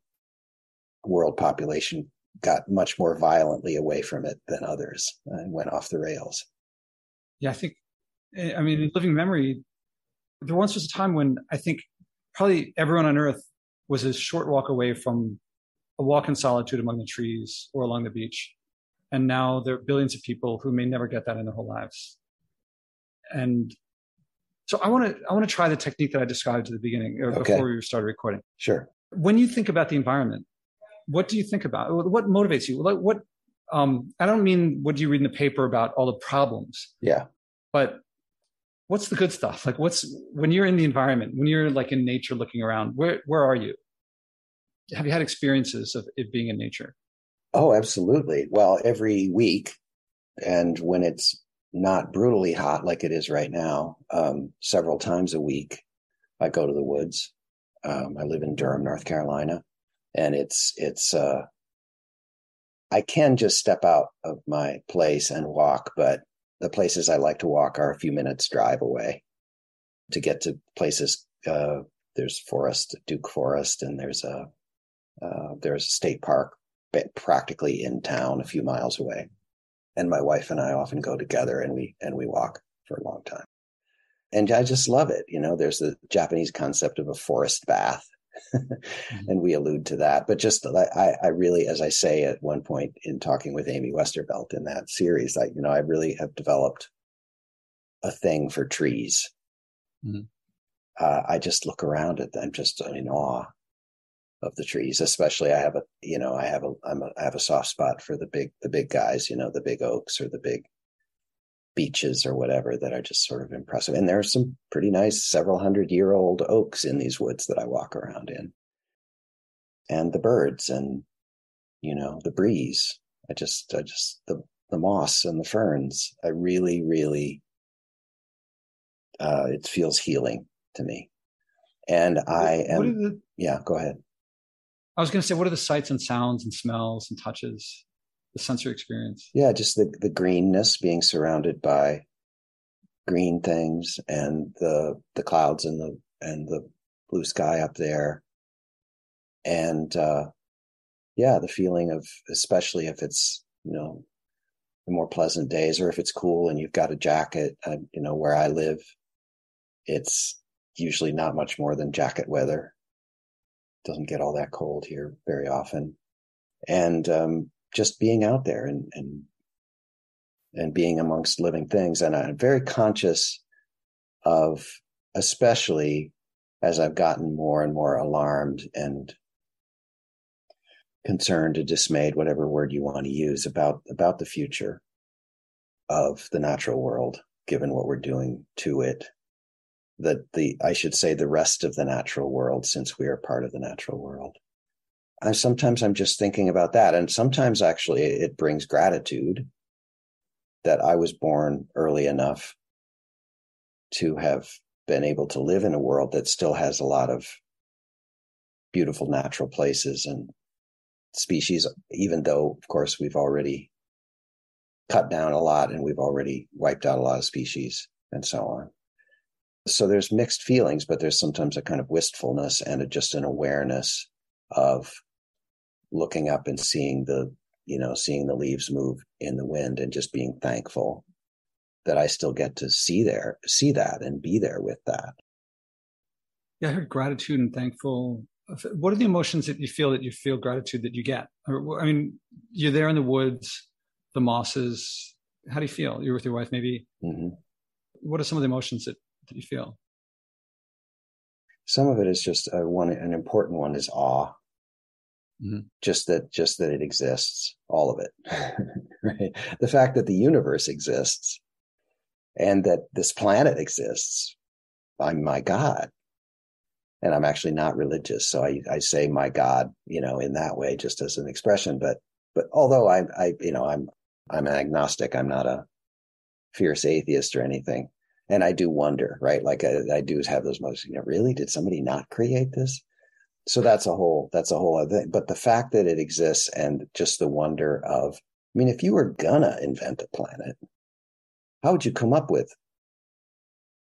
world population got much more violently away from it than others and went off the rails. Yeah, I think, I mean, in living memory, there once was a time when I think probably everyone on Earth was a short walk away from a walk in solitude among the trees or along the beach. And now there are billions of people who may never get that in their whole lives. And so I want to I want to try the technique that I described at the beginning, or okay. before we started recording. Sure. When you think about the environment, what do you think about? What motivates you? What um, I don't mean what do you read in the paper about all the problems. Yeah. But what's the good stuff? Like, what's when you're in the environment, when you're like in nature, looking around, where where are you? Have you had experiences of it being in nature? Oh, absolutely. Well, every week, and when it's not brutally hot like it is right now, um, several times a week, I go to the woods. Um, I live in Durham, North Carolina, and it's, it's, uh, I can just step out of my place and walk, but the places I like to walk are a few minutes drive away to get to places. Uh, there's forest, Duke Forest, and there's a, uh, there's a state park practically in town a few miles away. And my wife and I often go together, and we and we walk for a long time. And I just love it. You know, there's the Japanese concept of a forest bath, mm-hmm. and we allude to that. But just I, I really, as I say at one point in talking with Amy Westervelt in that series, like, you know, I really have developed a thing for trees. Mm-hmm. Uh, I just look around at them, just in awe of the trees, especially I have a, you know, I have a, I'm a, I have a soft spot for the big, the big guys, you know, the big oaks or the big beeches or whatever that are just sort of impressive. And there are some pretty nice several hundred year old oaks in these woods that I walk around in, and the birds and, you know, the breeze. I just, I just, the, the moss and the ferns, I really, really, uh, it feels healing to me. And I am, the- yeah, go ahead. I was going to say, what are the sights and sounds and smells and touches, the sensory experience? Yeah, just the, the greenness, being surrounded by green things, and the the clouds and the and the blue sky up there, and uh, yeah, the feeling of, especially if it's, you know, the more pleasant days, or if it's cool and you've got a jacket. Uh, you know, where I live, it's usually not much more than jacket weather. Doesn't get all that cold here very often. And um, just being out there and, and and being amongst living things. And I'm very conscious of, especially as I've gotten more and more alarmed and concerned or dismayed, whatever word you want to use, about about the future of the natural world, given what we're doing to it. That the, I should say, the rest of the natural world, since we are part of the natural world. And sometimes I'm just thinking about that. And sometimes actually it brings gratitude that I was born early enough to have been able to live in a world that still has a lot of beautiful natural places and species, even though, of course, we've already cut down a lot and we've already wiped out a lot of species and so on. So there's mixed feelings, but there's sometimes a kind of wistfulness and a, just an awareness of looking up and seeing the, you know, seeing the leaves move in the wind, and just being thankful that I still get to see there, see that, and be there with that. Yeah, I heard gratitude and thankful. What are the emotions that you feel that you feel gratitude that you get? I mean, you're there in the woods, the mosses. How do you feel? You're with your wife, maybe. Mm-hmm. What are some of the emotions that that you feel? Some of it is just a one, an important one is awe. Mm-hmm. Just that, just that it exists, all of it, right? The fact that the universe exists and that this planet exists. I'm my God. And I'm actually not religious. So I, I say my God, you know, in that way, just as an expression, but But although I, I, you know, I'm, I'm an agnostic, I'm not a fierce atheist or anything. And I do wonder, right? Like I, I do have those moments, you know, really, did somebody not create this? So that's a whole, that's a whole other thing. But the fact that it exists and just the wonder of, I mean, if you were gonna invent a planet, how would you come up with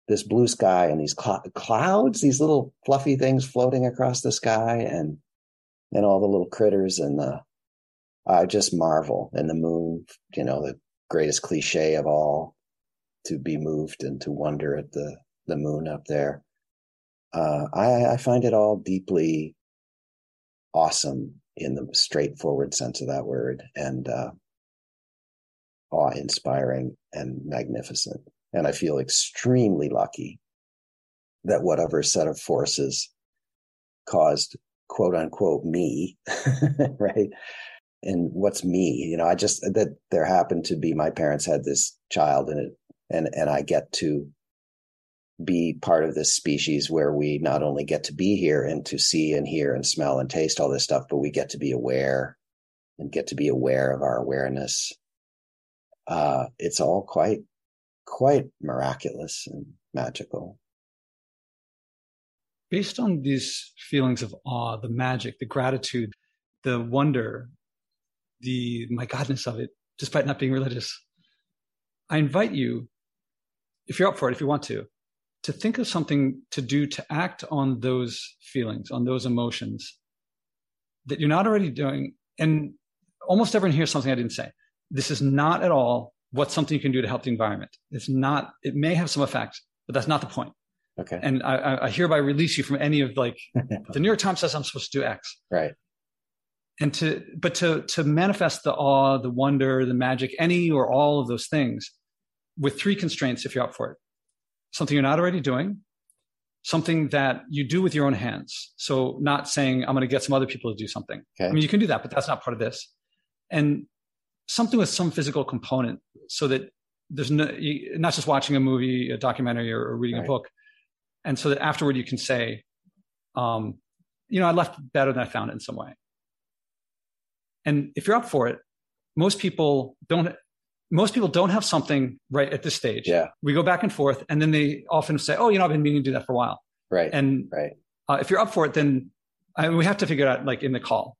this blue sky and these cl- clouds, these little fluffy things floating across the sky and, and all the little critters and the, I just marvel. And the moon, you know, the greatest cliche of all, to be moved and to wonder at the, the moon up there. Uh, I, I find it all deeply awesome in the straightforward sense of that word, and uh, awe-inspiring and magnificent. And I feel extremely lucky that whatever set of forces caused, quote unquote, me, right? And what's me, you know, I just, that there happened to be, my parents had this child and it, and, and I get to be part of this species where we not only get to be here and to see and hear and smell and taste all this stuff, but we get to be aware and get to be aware of our awareness. Uh, it's all quite, quite miraculous and magical. Based on these feelings of awe, the magic, the gratitude, the wonder, the my godness of it, despite not being religious, I invite you, if you're up for it, if you want to, to think of something to do to act on those feelings, on those emotions that you're not already doing. And almost everyone hears something I didn't say. This is not at all what's something you can do to help the environment. It's not, it may have some effect, but that's not the point. Okay. And I, I hereby release you from any of like, the New York Times says I'm supposed to do X. Right. And to, but to, to manifest the awe, the wonder, the magic, any or all of those things with three constraints, if you're up for it. Something you're not already doing, something that you do with your own hands. So not saying, I'm going to get some other people to do something. Okay. I mean, you can do that, but that's not part of this. And something with some physical component so that there's no, you, not just watching a movie, a documentary, or, or reading right. a book. And so that afterward you can say, um, you know, I left better than I found it in some way. And if you're up for it, most people don't, most people don't have something right at this stage. Yeah. We go back and forth and then they often say, oh, you know, I've been meaning to do that for a while. Right. And right. Uh, if you're up for it, then I mean, we have to figure it out like in the call.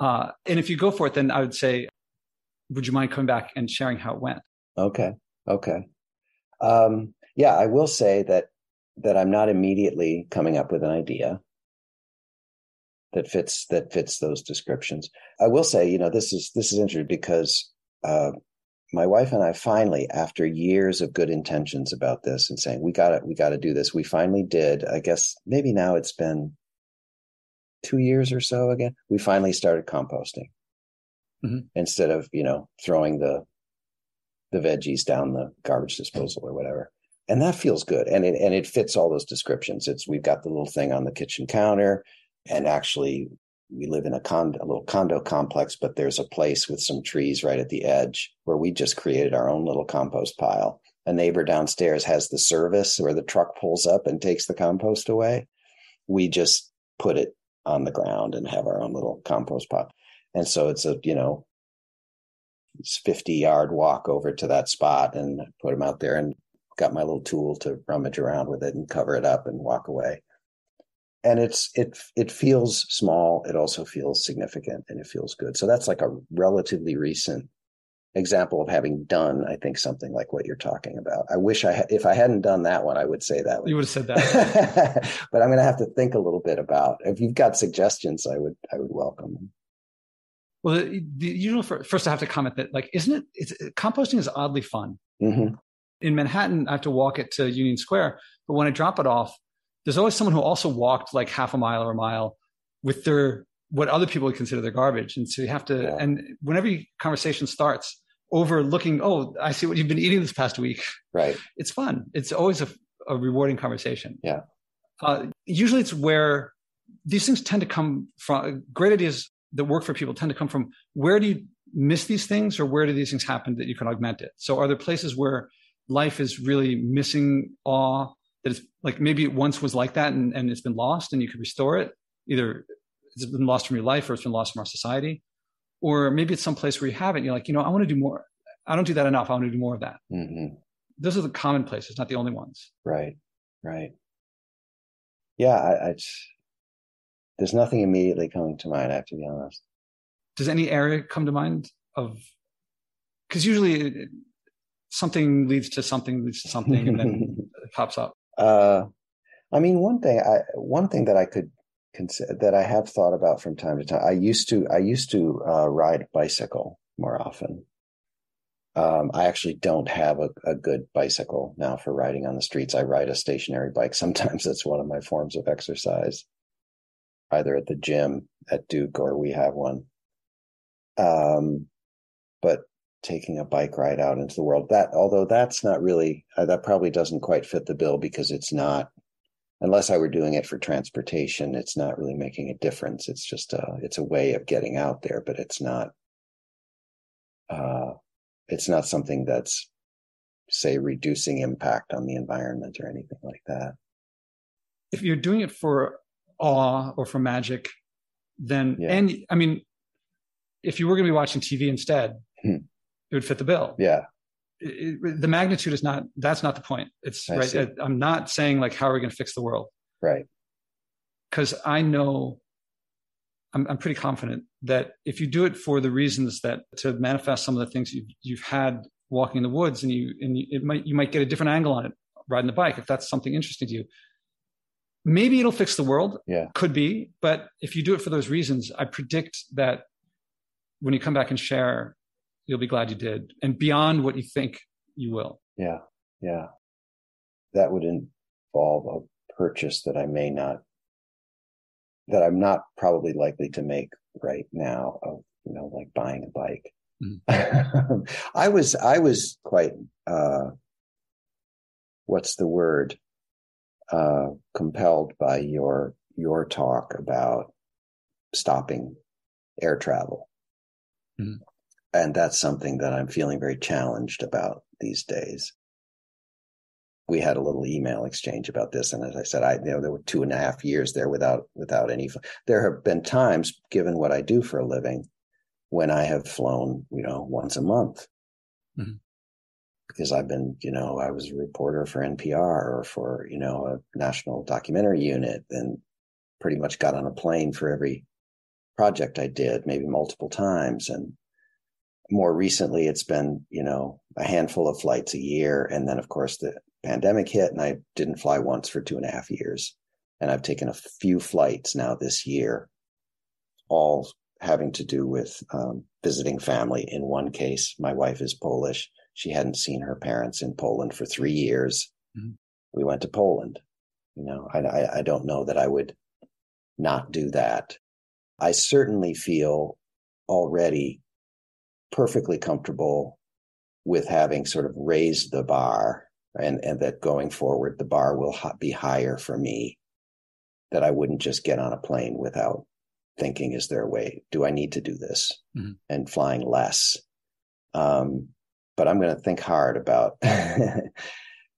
Uh, and if you go for it, then I would say, would you mind coming back and sharing how it went? Okay. Okay. Um, yeah. I will say that, that I'm not immediately coming up with an idea that fits, that fits those descriptions. I will say, you know, this is, this is interesting because, uh, my wife and I finally, after years of good intentions about this and saying, we gotta, we gotta do this. We finally did, I guess maybe now it's been two years or so again. We finally started composting mm-hmm. instead of, you know, throwing the, the veggies down the garbage disposal or whatever. And that feels good. And it, and it fits all those descriptions. It's, we've got the little thing on the kitchen counter. And actually, we live in a condo, a little condo complex, but there's a place with some trees right at the edge where we just created our own little compost pile. A neighbor downstairs has the service where the truck pulls up and takes the compost away. We just put it on the ground and have our own little compost pile. And so it's a, you know, it's fifty yard walk over to that spot and put them out there and got my little tool to rummage around with it and cover it up and walk away. And it's it it feels small. It also feels significant, and it feels good. So that's like a relatively recent example of having done, I think, something like what you're talking about. I wish I ha- if I hadn't done that one, I would say that one. You would have said that. But I'm going to have to think a little bit about. If you've got suggestions, I would I would welcome them. Well, the, the usual for, first I have to comment that like isn't it? It's, composting is oddly fun. Mm-hmm. In Manhattan, I have to walk it to Union Square, but when I drop it off, there's always someone who also walked like half a mile or a mile with their, what other people would consider their garbage. And so you have to, yeah. and whenever your conversation starts over looking, oh, I see what you've been eating this past week. Right. It's fun. It's always a, a rewarding conversation. Yeah. Uh, usually it's where these things tend to come from. Great ideas that work for people tend to come from, where do you miss these things or where do these things happen that you can augment it? So are there places where life is really missing awe? That it's like maybe it once was like that and, and it's been lost and you could restore it. Either it's been lost from your life or it's been lost from our society. Or maybe it's someplace where you haven't. You're like, you know, I want to do more. I don't do that enough. I want to do more of that. Mm-hmm. Those are the common places, not the only ones. Right, right. Yeah, I, I just, there's nothing immediately coming to mind, I have to be honest. Does any area come to mind of, because usually it, something leads to something, leads to something, and then it pops up. Uh, I mean, one thing, I, one thing that I could consider, that I have thought about from time to time, I used to, I used to uh, ride a bicycle more often. Um, I actually don't have a, a good bicycle now for riding on the streets. I ride a stationary bike. Sometimes that's one of my forms of exercise, either at the gym at Duke or we have one. Um, but taking a bike ride out into the world, that, although that's not really, uh, that probably doesn't quite fit the bill because it's not, unless I were doing it for transportation, it's not really making a difference. It's just a, it's a way of getting out there, but it's not, uh, it's not something that's, say, reducing impact on the environment or anything like that. If you're doing it for awe or for magic, then, yeah. and I mean, if you were going to be watching T V instead, hmm. it would fit the bill. Yeah. It, it, the magnitude is not, that's not the point. It's I right. I, I'm not saying like, how are we going to fix the world? Right. Because I know, I'm, I'm pretty confident that if you do it for the reasons that to manifest some of the things you've, you've had walking in the woods, and you and you, it might you might get a different angle on it riding the bike if that's something interesting to you. Maybe it'll fix the world. Yeah, could be. But if you do it for those reasons, I predict that when you come back and share, you'll be glad you did, and beyond what you think you will. Yeah, yeah. That would involve a purchase that I may not. That I'm not probably likely to make right now of, you know, like buying a bike. Mm-hmm. I was, I was quite, uh, what's the word, uh, compelled by your, your talk about stopping air travel. Mm-hmm. And that's something that I'm feeling very challenged about these days. We had a little email exchange about this. And as I said, I, you know, there were two and a half years there without, without any, there have been times, given what I do for a living, when I have flown, you know, once a month, mm-hmm. because I've been, you know, I was a reporter for N P R or for, you know, a national documentary unit, and pretty much got on a plane for every project I did, maybe multiple times. And more recently, it's been, you know, a handful of flights a year. And then of course the pandemic hit, and I didn't fly once for two and a half years. And I've taken a few flights now this year, all having to do with um, visiting family. In one case, my wife is Polish. She hadn't seen her parents in Poland for three years. Mm-hmm. We went to Poland. You know, I, I, I don't know that I would not do that. I certainly feel already perfectly comfortable with having sort of raised the bar. And, and that going forward, the bar will ha- be higher for me, that I wouldn't just get on a plane without thinking, is there a way, do I need to do this? Mm-hmm. And flying less. Um, but I'm going to think hard about,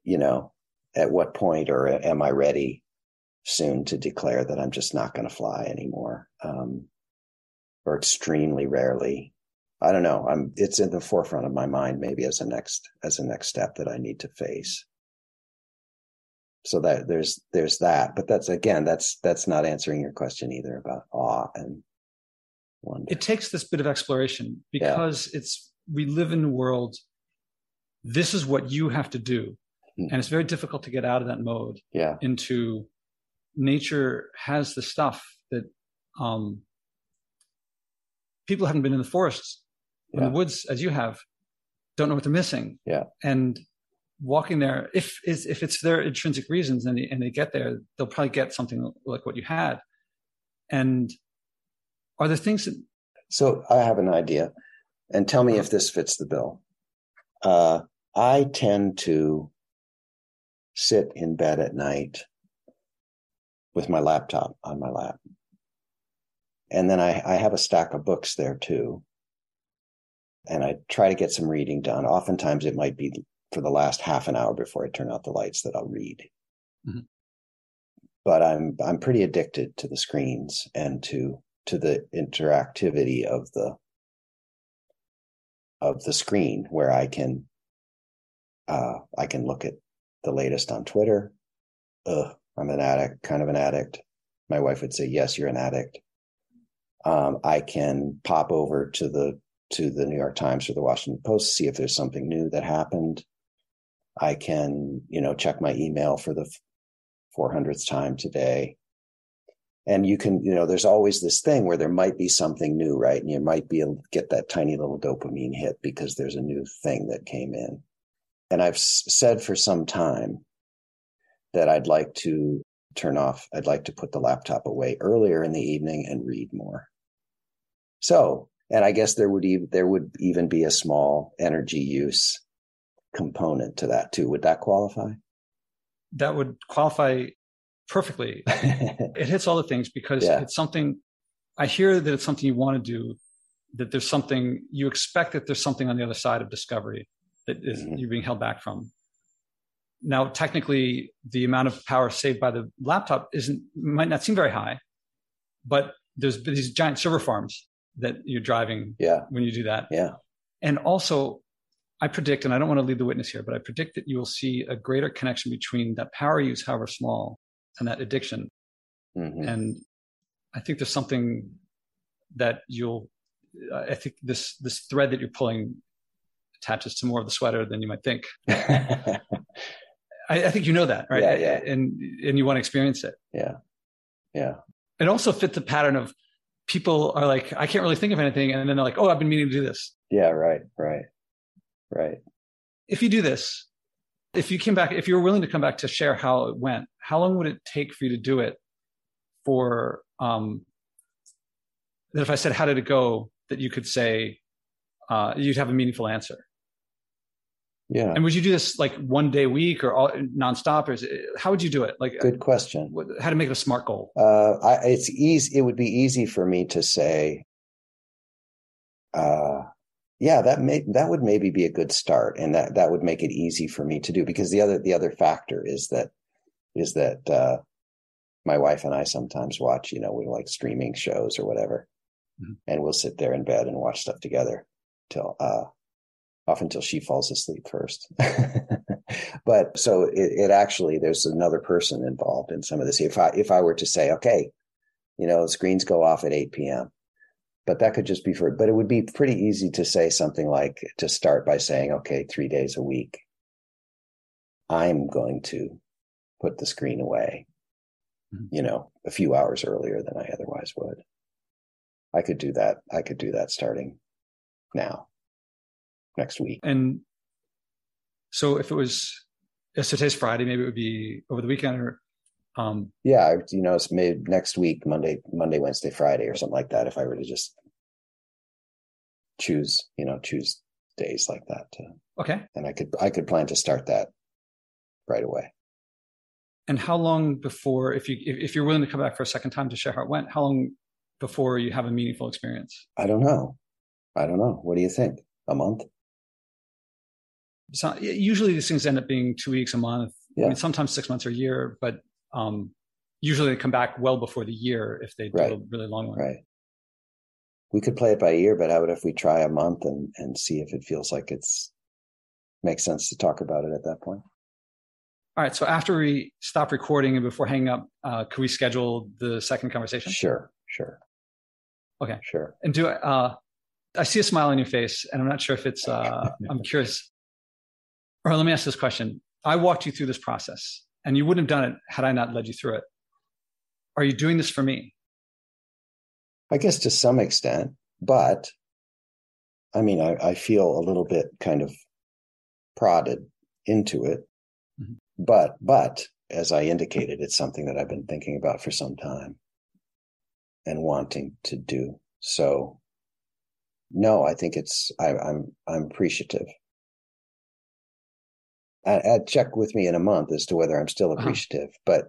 you know, at what point, or am I ready soon to declare that I'm just not going to fly anymore, um, or extremely rarely. I don't know. I'm, it's in the forefront of my mind, maybe as a next, as a next step that I need to face. So that there's, there's that, but that's, again, that's, that's not answering your question either about awe and wonder. It takes this bit of exploration because yeah. it's, we live in a world, this is what you have to do. Mm-hmm. And it's very difficult to get out of that mode yeah. into nature has the stuff that, um, people haven't been in the forests. In yeah. the woods, as you have, don't know what they're missing. Yeah. And walking there, if is if it's their intrinsic reasons, and they, and they get there, they'll probably get something like what you had. And are there things that? So I have an idea, and tell me if this fits the bill. Uh, I tend to sit in bed at night with my laptop on my lap, and then I, I have a stack of books there too. And I try to get some reading done. Oftentimes it might be for the last half an hour before I turn out the lights that I'll read. Mm-hmm. But I'm I'm pretty addicted to the screens and to to the interactivity of the of the screen where I can uh, I can look at the latest on Twitter. Ugh, I'm an addict, kind of an addict. My wife would say, yes, you're an addict. Um, I can pop over to the to the New York Times or the Washington Post, see if there's something new that happened. I can, you know, check my email for the four hundredth time today. And you can, you know, there's always this thing where there might be something new, right? And you might be able to get that tiny little dopamine hit because there's a new thing that came in. And I've said for some time that I'd like to turn off, I'd like to put the laptop away earlier in the evening and read more. So, and I guess there would even, there would even be a small energy use component to that too. Would that qualify? That would qualify perfectly. It hits all the things because yeah. It's something I hear that it's something you want to do, that there's something you expect, that there's something on the other side of discovery that is mm-hmm. you're being held back from. Now, technically, the amount of power saved by the laptop isn't might not seem very high, but there's these giant server farms that you're driving yeah. when you do that. Yeah. And also, I predict, and I don't want to lead the witness here, but I predict that you will see a greater connection between that power use, however small, and that addiction. Mm-hmm. And I think there's something that you'll, I think this this thread that you're pulling attaches to more of the sweater than you might think. I, I think you know that, right? Yeah, yeah. And, and you want to experience it. Yeah, yeah. It also fits the pattern of people are like, I can't really think of anything. And then they're like, oh, I've been meaning to do this. Yeah, right, right, right. If you do this, if you came back, if you were willing to come back to share how it went, how long would it take for you to do it for, um, that if I said, how did it go, that you could say, uh, you'd have a meaningful answer? Yeah. And would you do this like one day a week or all, nonstop? Or is it, how would you do it? Like, good question. How to make it a SMART goal? Uh, I, it's easy. It would be easy for me to say, uh, yeah, that may, that would maybe be a good start, and that, that would make it easy for me to do, because the other the other factor is that is that uh, my wife and I sometimes watch, you know, we like streaming shows or whatever, mm-hmm. and we'll sit there in bed and watch stuff together till uh, often till she falls asleep first. But so it, it actually there's another person involved in some of this. If I if I were to say, okay, you know, screens go off at eight p.m. But that could just be for, but it would be pretty easy to say something like, to start by saying, okay, three days a week, I'm going to put the screen away, mm-hmm. you know, a few hours earlier than I otherwise would. I could do that. I could do that starting now, next week. And so if it was, so today's Friday, maybe it would be over the weekend or Um, yeah, you know, it's maybe next week, Monday, Monday, Wednesday, Friday, or something like that. If I were to just choose, you know, choose days like that. To, okay. And I could, I could plan to start that right away. And how long before, if you, if you're willing to come back for a second time to share how it went, how long before you have a meaningful experience? I don't know. I don't know. What do you think? A month? So usually these things end up being two weeks, a month, yeah. I mean, sometimes six months or a year, but Um, usually they come back well before the year if they do right. a really long one. Right. We could play it by ear, but how about if we try a month and, and see if it feels like it's makes sense to talk about it at that point? All right. So after we stop recording and before hanging up, uh, could we schedule the second conversation? Sure. Sure. Okay. Sure. And do I, uh, I see a smile on your face, and I'm not sure if it's, uh, I'm curious. All right. Let me ask this question. I walked you through this process, and you wouldn't have done it had I not led you through it. Are you doing this for me? I guess to some extent, but I mean, I, I feel a little bit kind of prodded into it. Mm-hmm. But, but as I indicated, it's something that I've been thinking about for some time and wanting to do. So no, I think it's, I, I'm, I'm appreciative. I'd check with me in a month as to whether I'm still appreciative, uh-huh. but,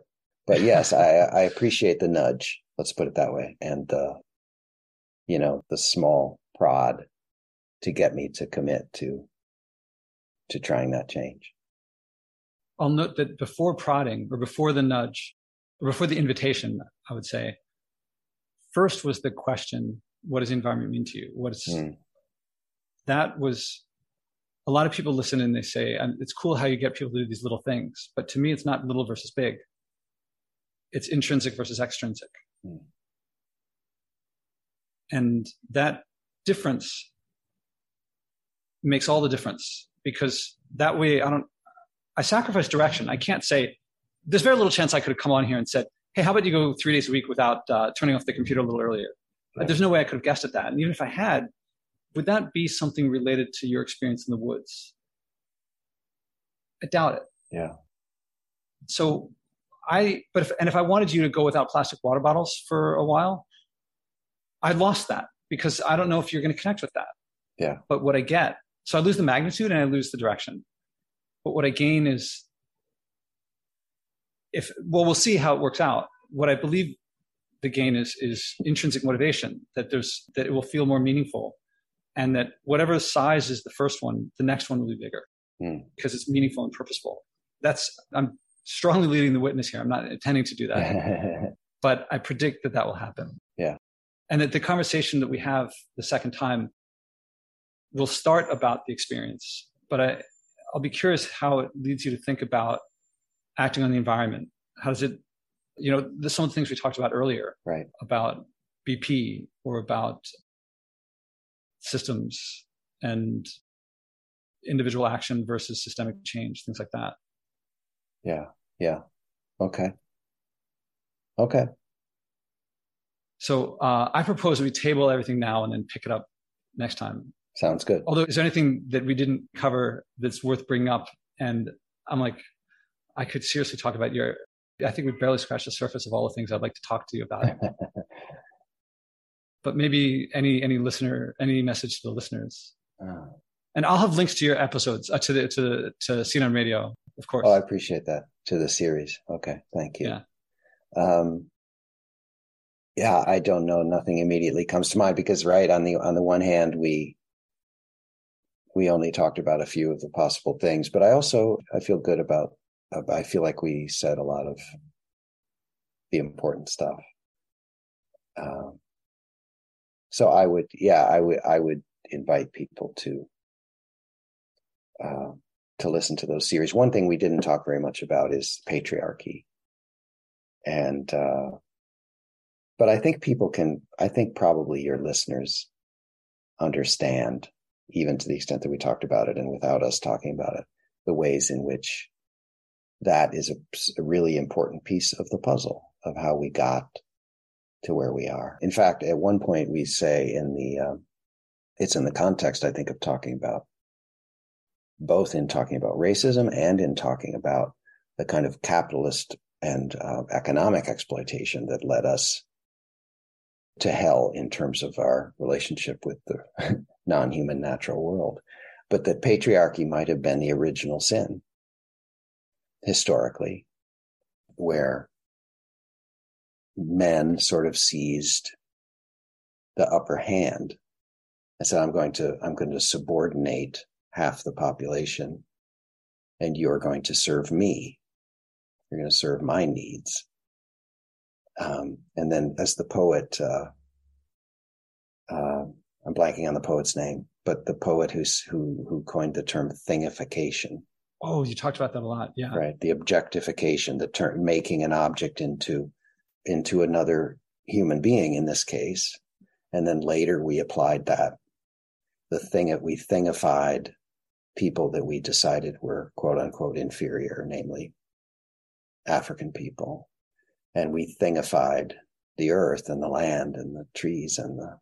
but yes, I, I appreciate the nudge. Let's put it that way. And the, you know, the small prod to get me to commit to, to trying that change. I'll note that before prodding or before the nudge or before the invitation, I would say first was the question, what does the environment mean to you? What is, mm. that was, a lot of people listen and they say, it's cool how you get people to do these little things. But to me, it's not little versus big. It's intrinsic versus extrinsic. Mm. And that difference makes all the difference, because that way I don't, I sacrifice direction. I can't say, there's very little chance I could have come on here and said, hey, how about you go three days a week without uh, turning off the computer a little earlier? Right. There's no way I could have guessed at that. And even if I had, would that be something related to your experience in the woods? I doubt it. Yeah. So I, but if, and if I wanted you to go without plastic water bottles for a while, I lost that, because I don't know if you're going to connect with that. Yeah. But what I get, so I lose the magnitude and I lose the direction. But what I gain is, if, well, we'll see how it works out. What I believe the gain is, is intrinsic motivation, that there's, that it will feel more meaningful, and that whatever size is the first one, the next one will be bigger mm. because it's meaningful and purposeful. That's, I'm strongly leading the witness here. I'm not intending to do that, but I predict that that will happen. Yeah. And that the conversation that we have the second time will start about the experience, but I, I'll be curious how it leads you to think about acting on the environment. How does it, you know, the, some of the things we talked about earlier, right, about B P or about systems and individual action versus systemic change, things like that. Yeah. Yeah. Okay. Okay. So uh, I propose we table everything now and then pick it up next time. Sounds good. Although, is there anything that we didn't cover that's worth bringing up? And I'm like, I could seriously talk about your, I think we barely scratched the surface of all the things I'd like to talk to you about. But maybe any any listener, any message to the listeners. Uh, and I'll have links to your episodes, uh, to the to to Scene on Radio, of course. Oh, I appreciate that. To the series. Okay, thank you. Yeah. Um, yeah, I don't know. Nothing immediately comes to mind because, right, on the on the one hand, we we only talked about a few of the possible things, but I also I feel good about. I feel like we said a lot of the important stuff. Um, so I would, yeah, I would, I would invite people to uh, to listen to those series. One thing we didn't talk very much about is patriarchy, and uh, but I think people can. I think probably your listeners understand, even to the extent that we talked about it, and without us talking about it, the ways in which that is a, a really important piece of the puzzle of how we got to where we are. In fact, at one point we say in the, um, it's in the context, I think, of talking about, both in talking about racism and in talking about the kind of capitalist and uh, economic exploitation that led us to hell in terms of our relationship with the non-human natural world, but that patriarchy might have been the original sin. Historically, where men sort of seized the upper hand and said, I'm going to, I'm going to subordinate half the population, and you're going to serve me. You're going to serve my needs. Um, and then as the poet, uh, uh, I'm blanking on the poet's name, but the poet who's, who, who coined the term thingification. Oh, you talked about that a lot. Yeah. Right. The objectification, the term making an object into, into another human being in this case. And then later we applied that, the thing that we thingified people that we decided were quote unquote inferior, namely African people. And we thingified the earth and the land and the trees and the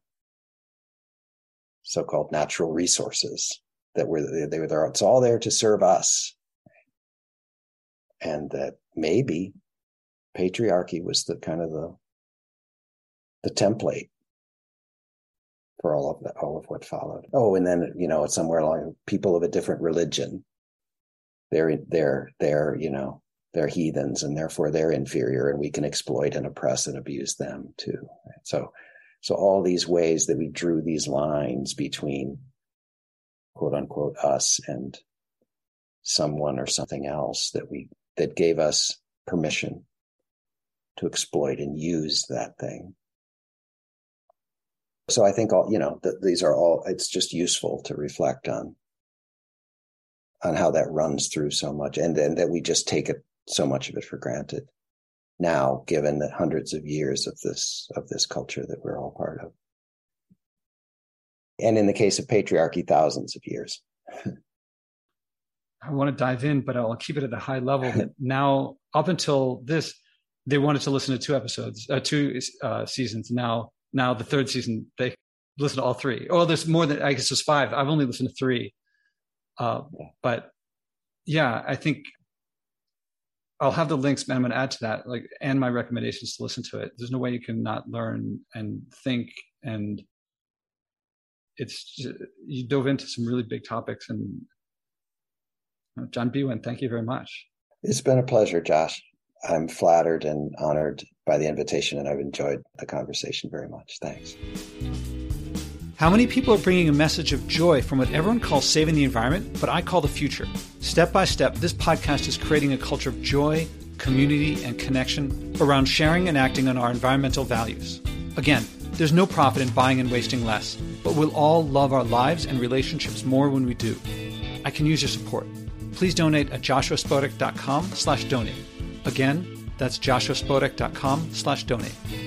so-called natural resources. That we're, they were there, it's all there to serve us. And that maybe patriarchy was the kind of the, the template for all of that, all of what followed. Oh, and then, you know, it's somewhere along people of a different religion. They're, they're, they're, you know, they're heathens and therefore they're inferior and we can exploit and oppress and abuse them too. So, so all these ways that we drew these lines between quote unquote us and someone or something else that we, that gave us permission to exploit and use that thing. So I think all, you know, th- these are all, it's just useful to reflect on, on how that runs through so much, and then that we just take it, so much of it for granted now, given the hundreds of years of this, of this culture that we're all part of. And in the case of patriarchy, thousands of years. I want to dive in, but I'll keep it at a high level. Now, up until this, they wanted to listen to two episodes, uh, two uh, seasons. Now, now the third season, they listen to all three. Oh, there's more than, I guess there's five. I've only listened to three. Uh, but yeah, I think I'll have the links, man. I'm going to add to that, like, and my recommendations to listen to it. There's no way you can not learn and think, and it's just, you dove into some really big topics. And John Biewen, thank you very much. It's been a pleasure, Josh. I'm flattered and honored by the invitation, and I've enjoyed the conversation very much. Thanks. How many people are bringing a message of joy from what everyone calls saving the environment, but I call the future? Step by step, this podcast is creating a culture of joy, community, and connection around sharing and acting on our environmental values. Again, there's no profit in buying and wasting less, but we'll all love our lives and relationships more when we do. I can use your support. Please donate at joshuaspodek dot com slash donate. Again, that's joshuaspodek dot com slash donate.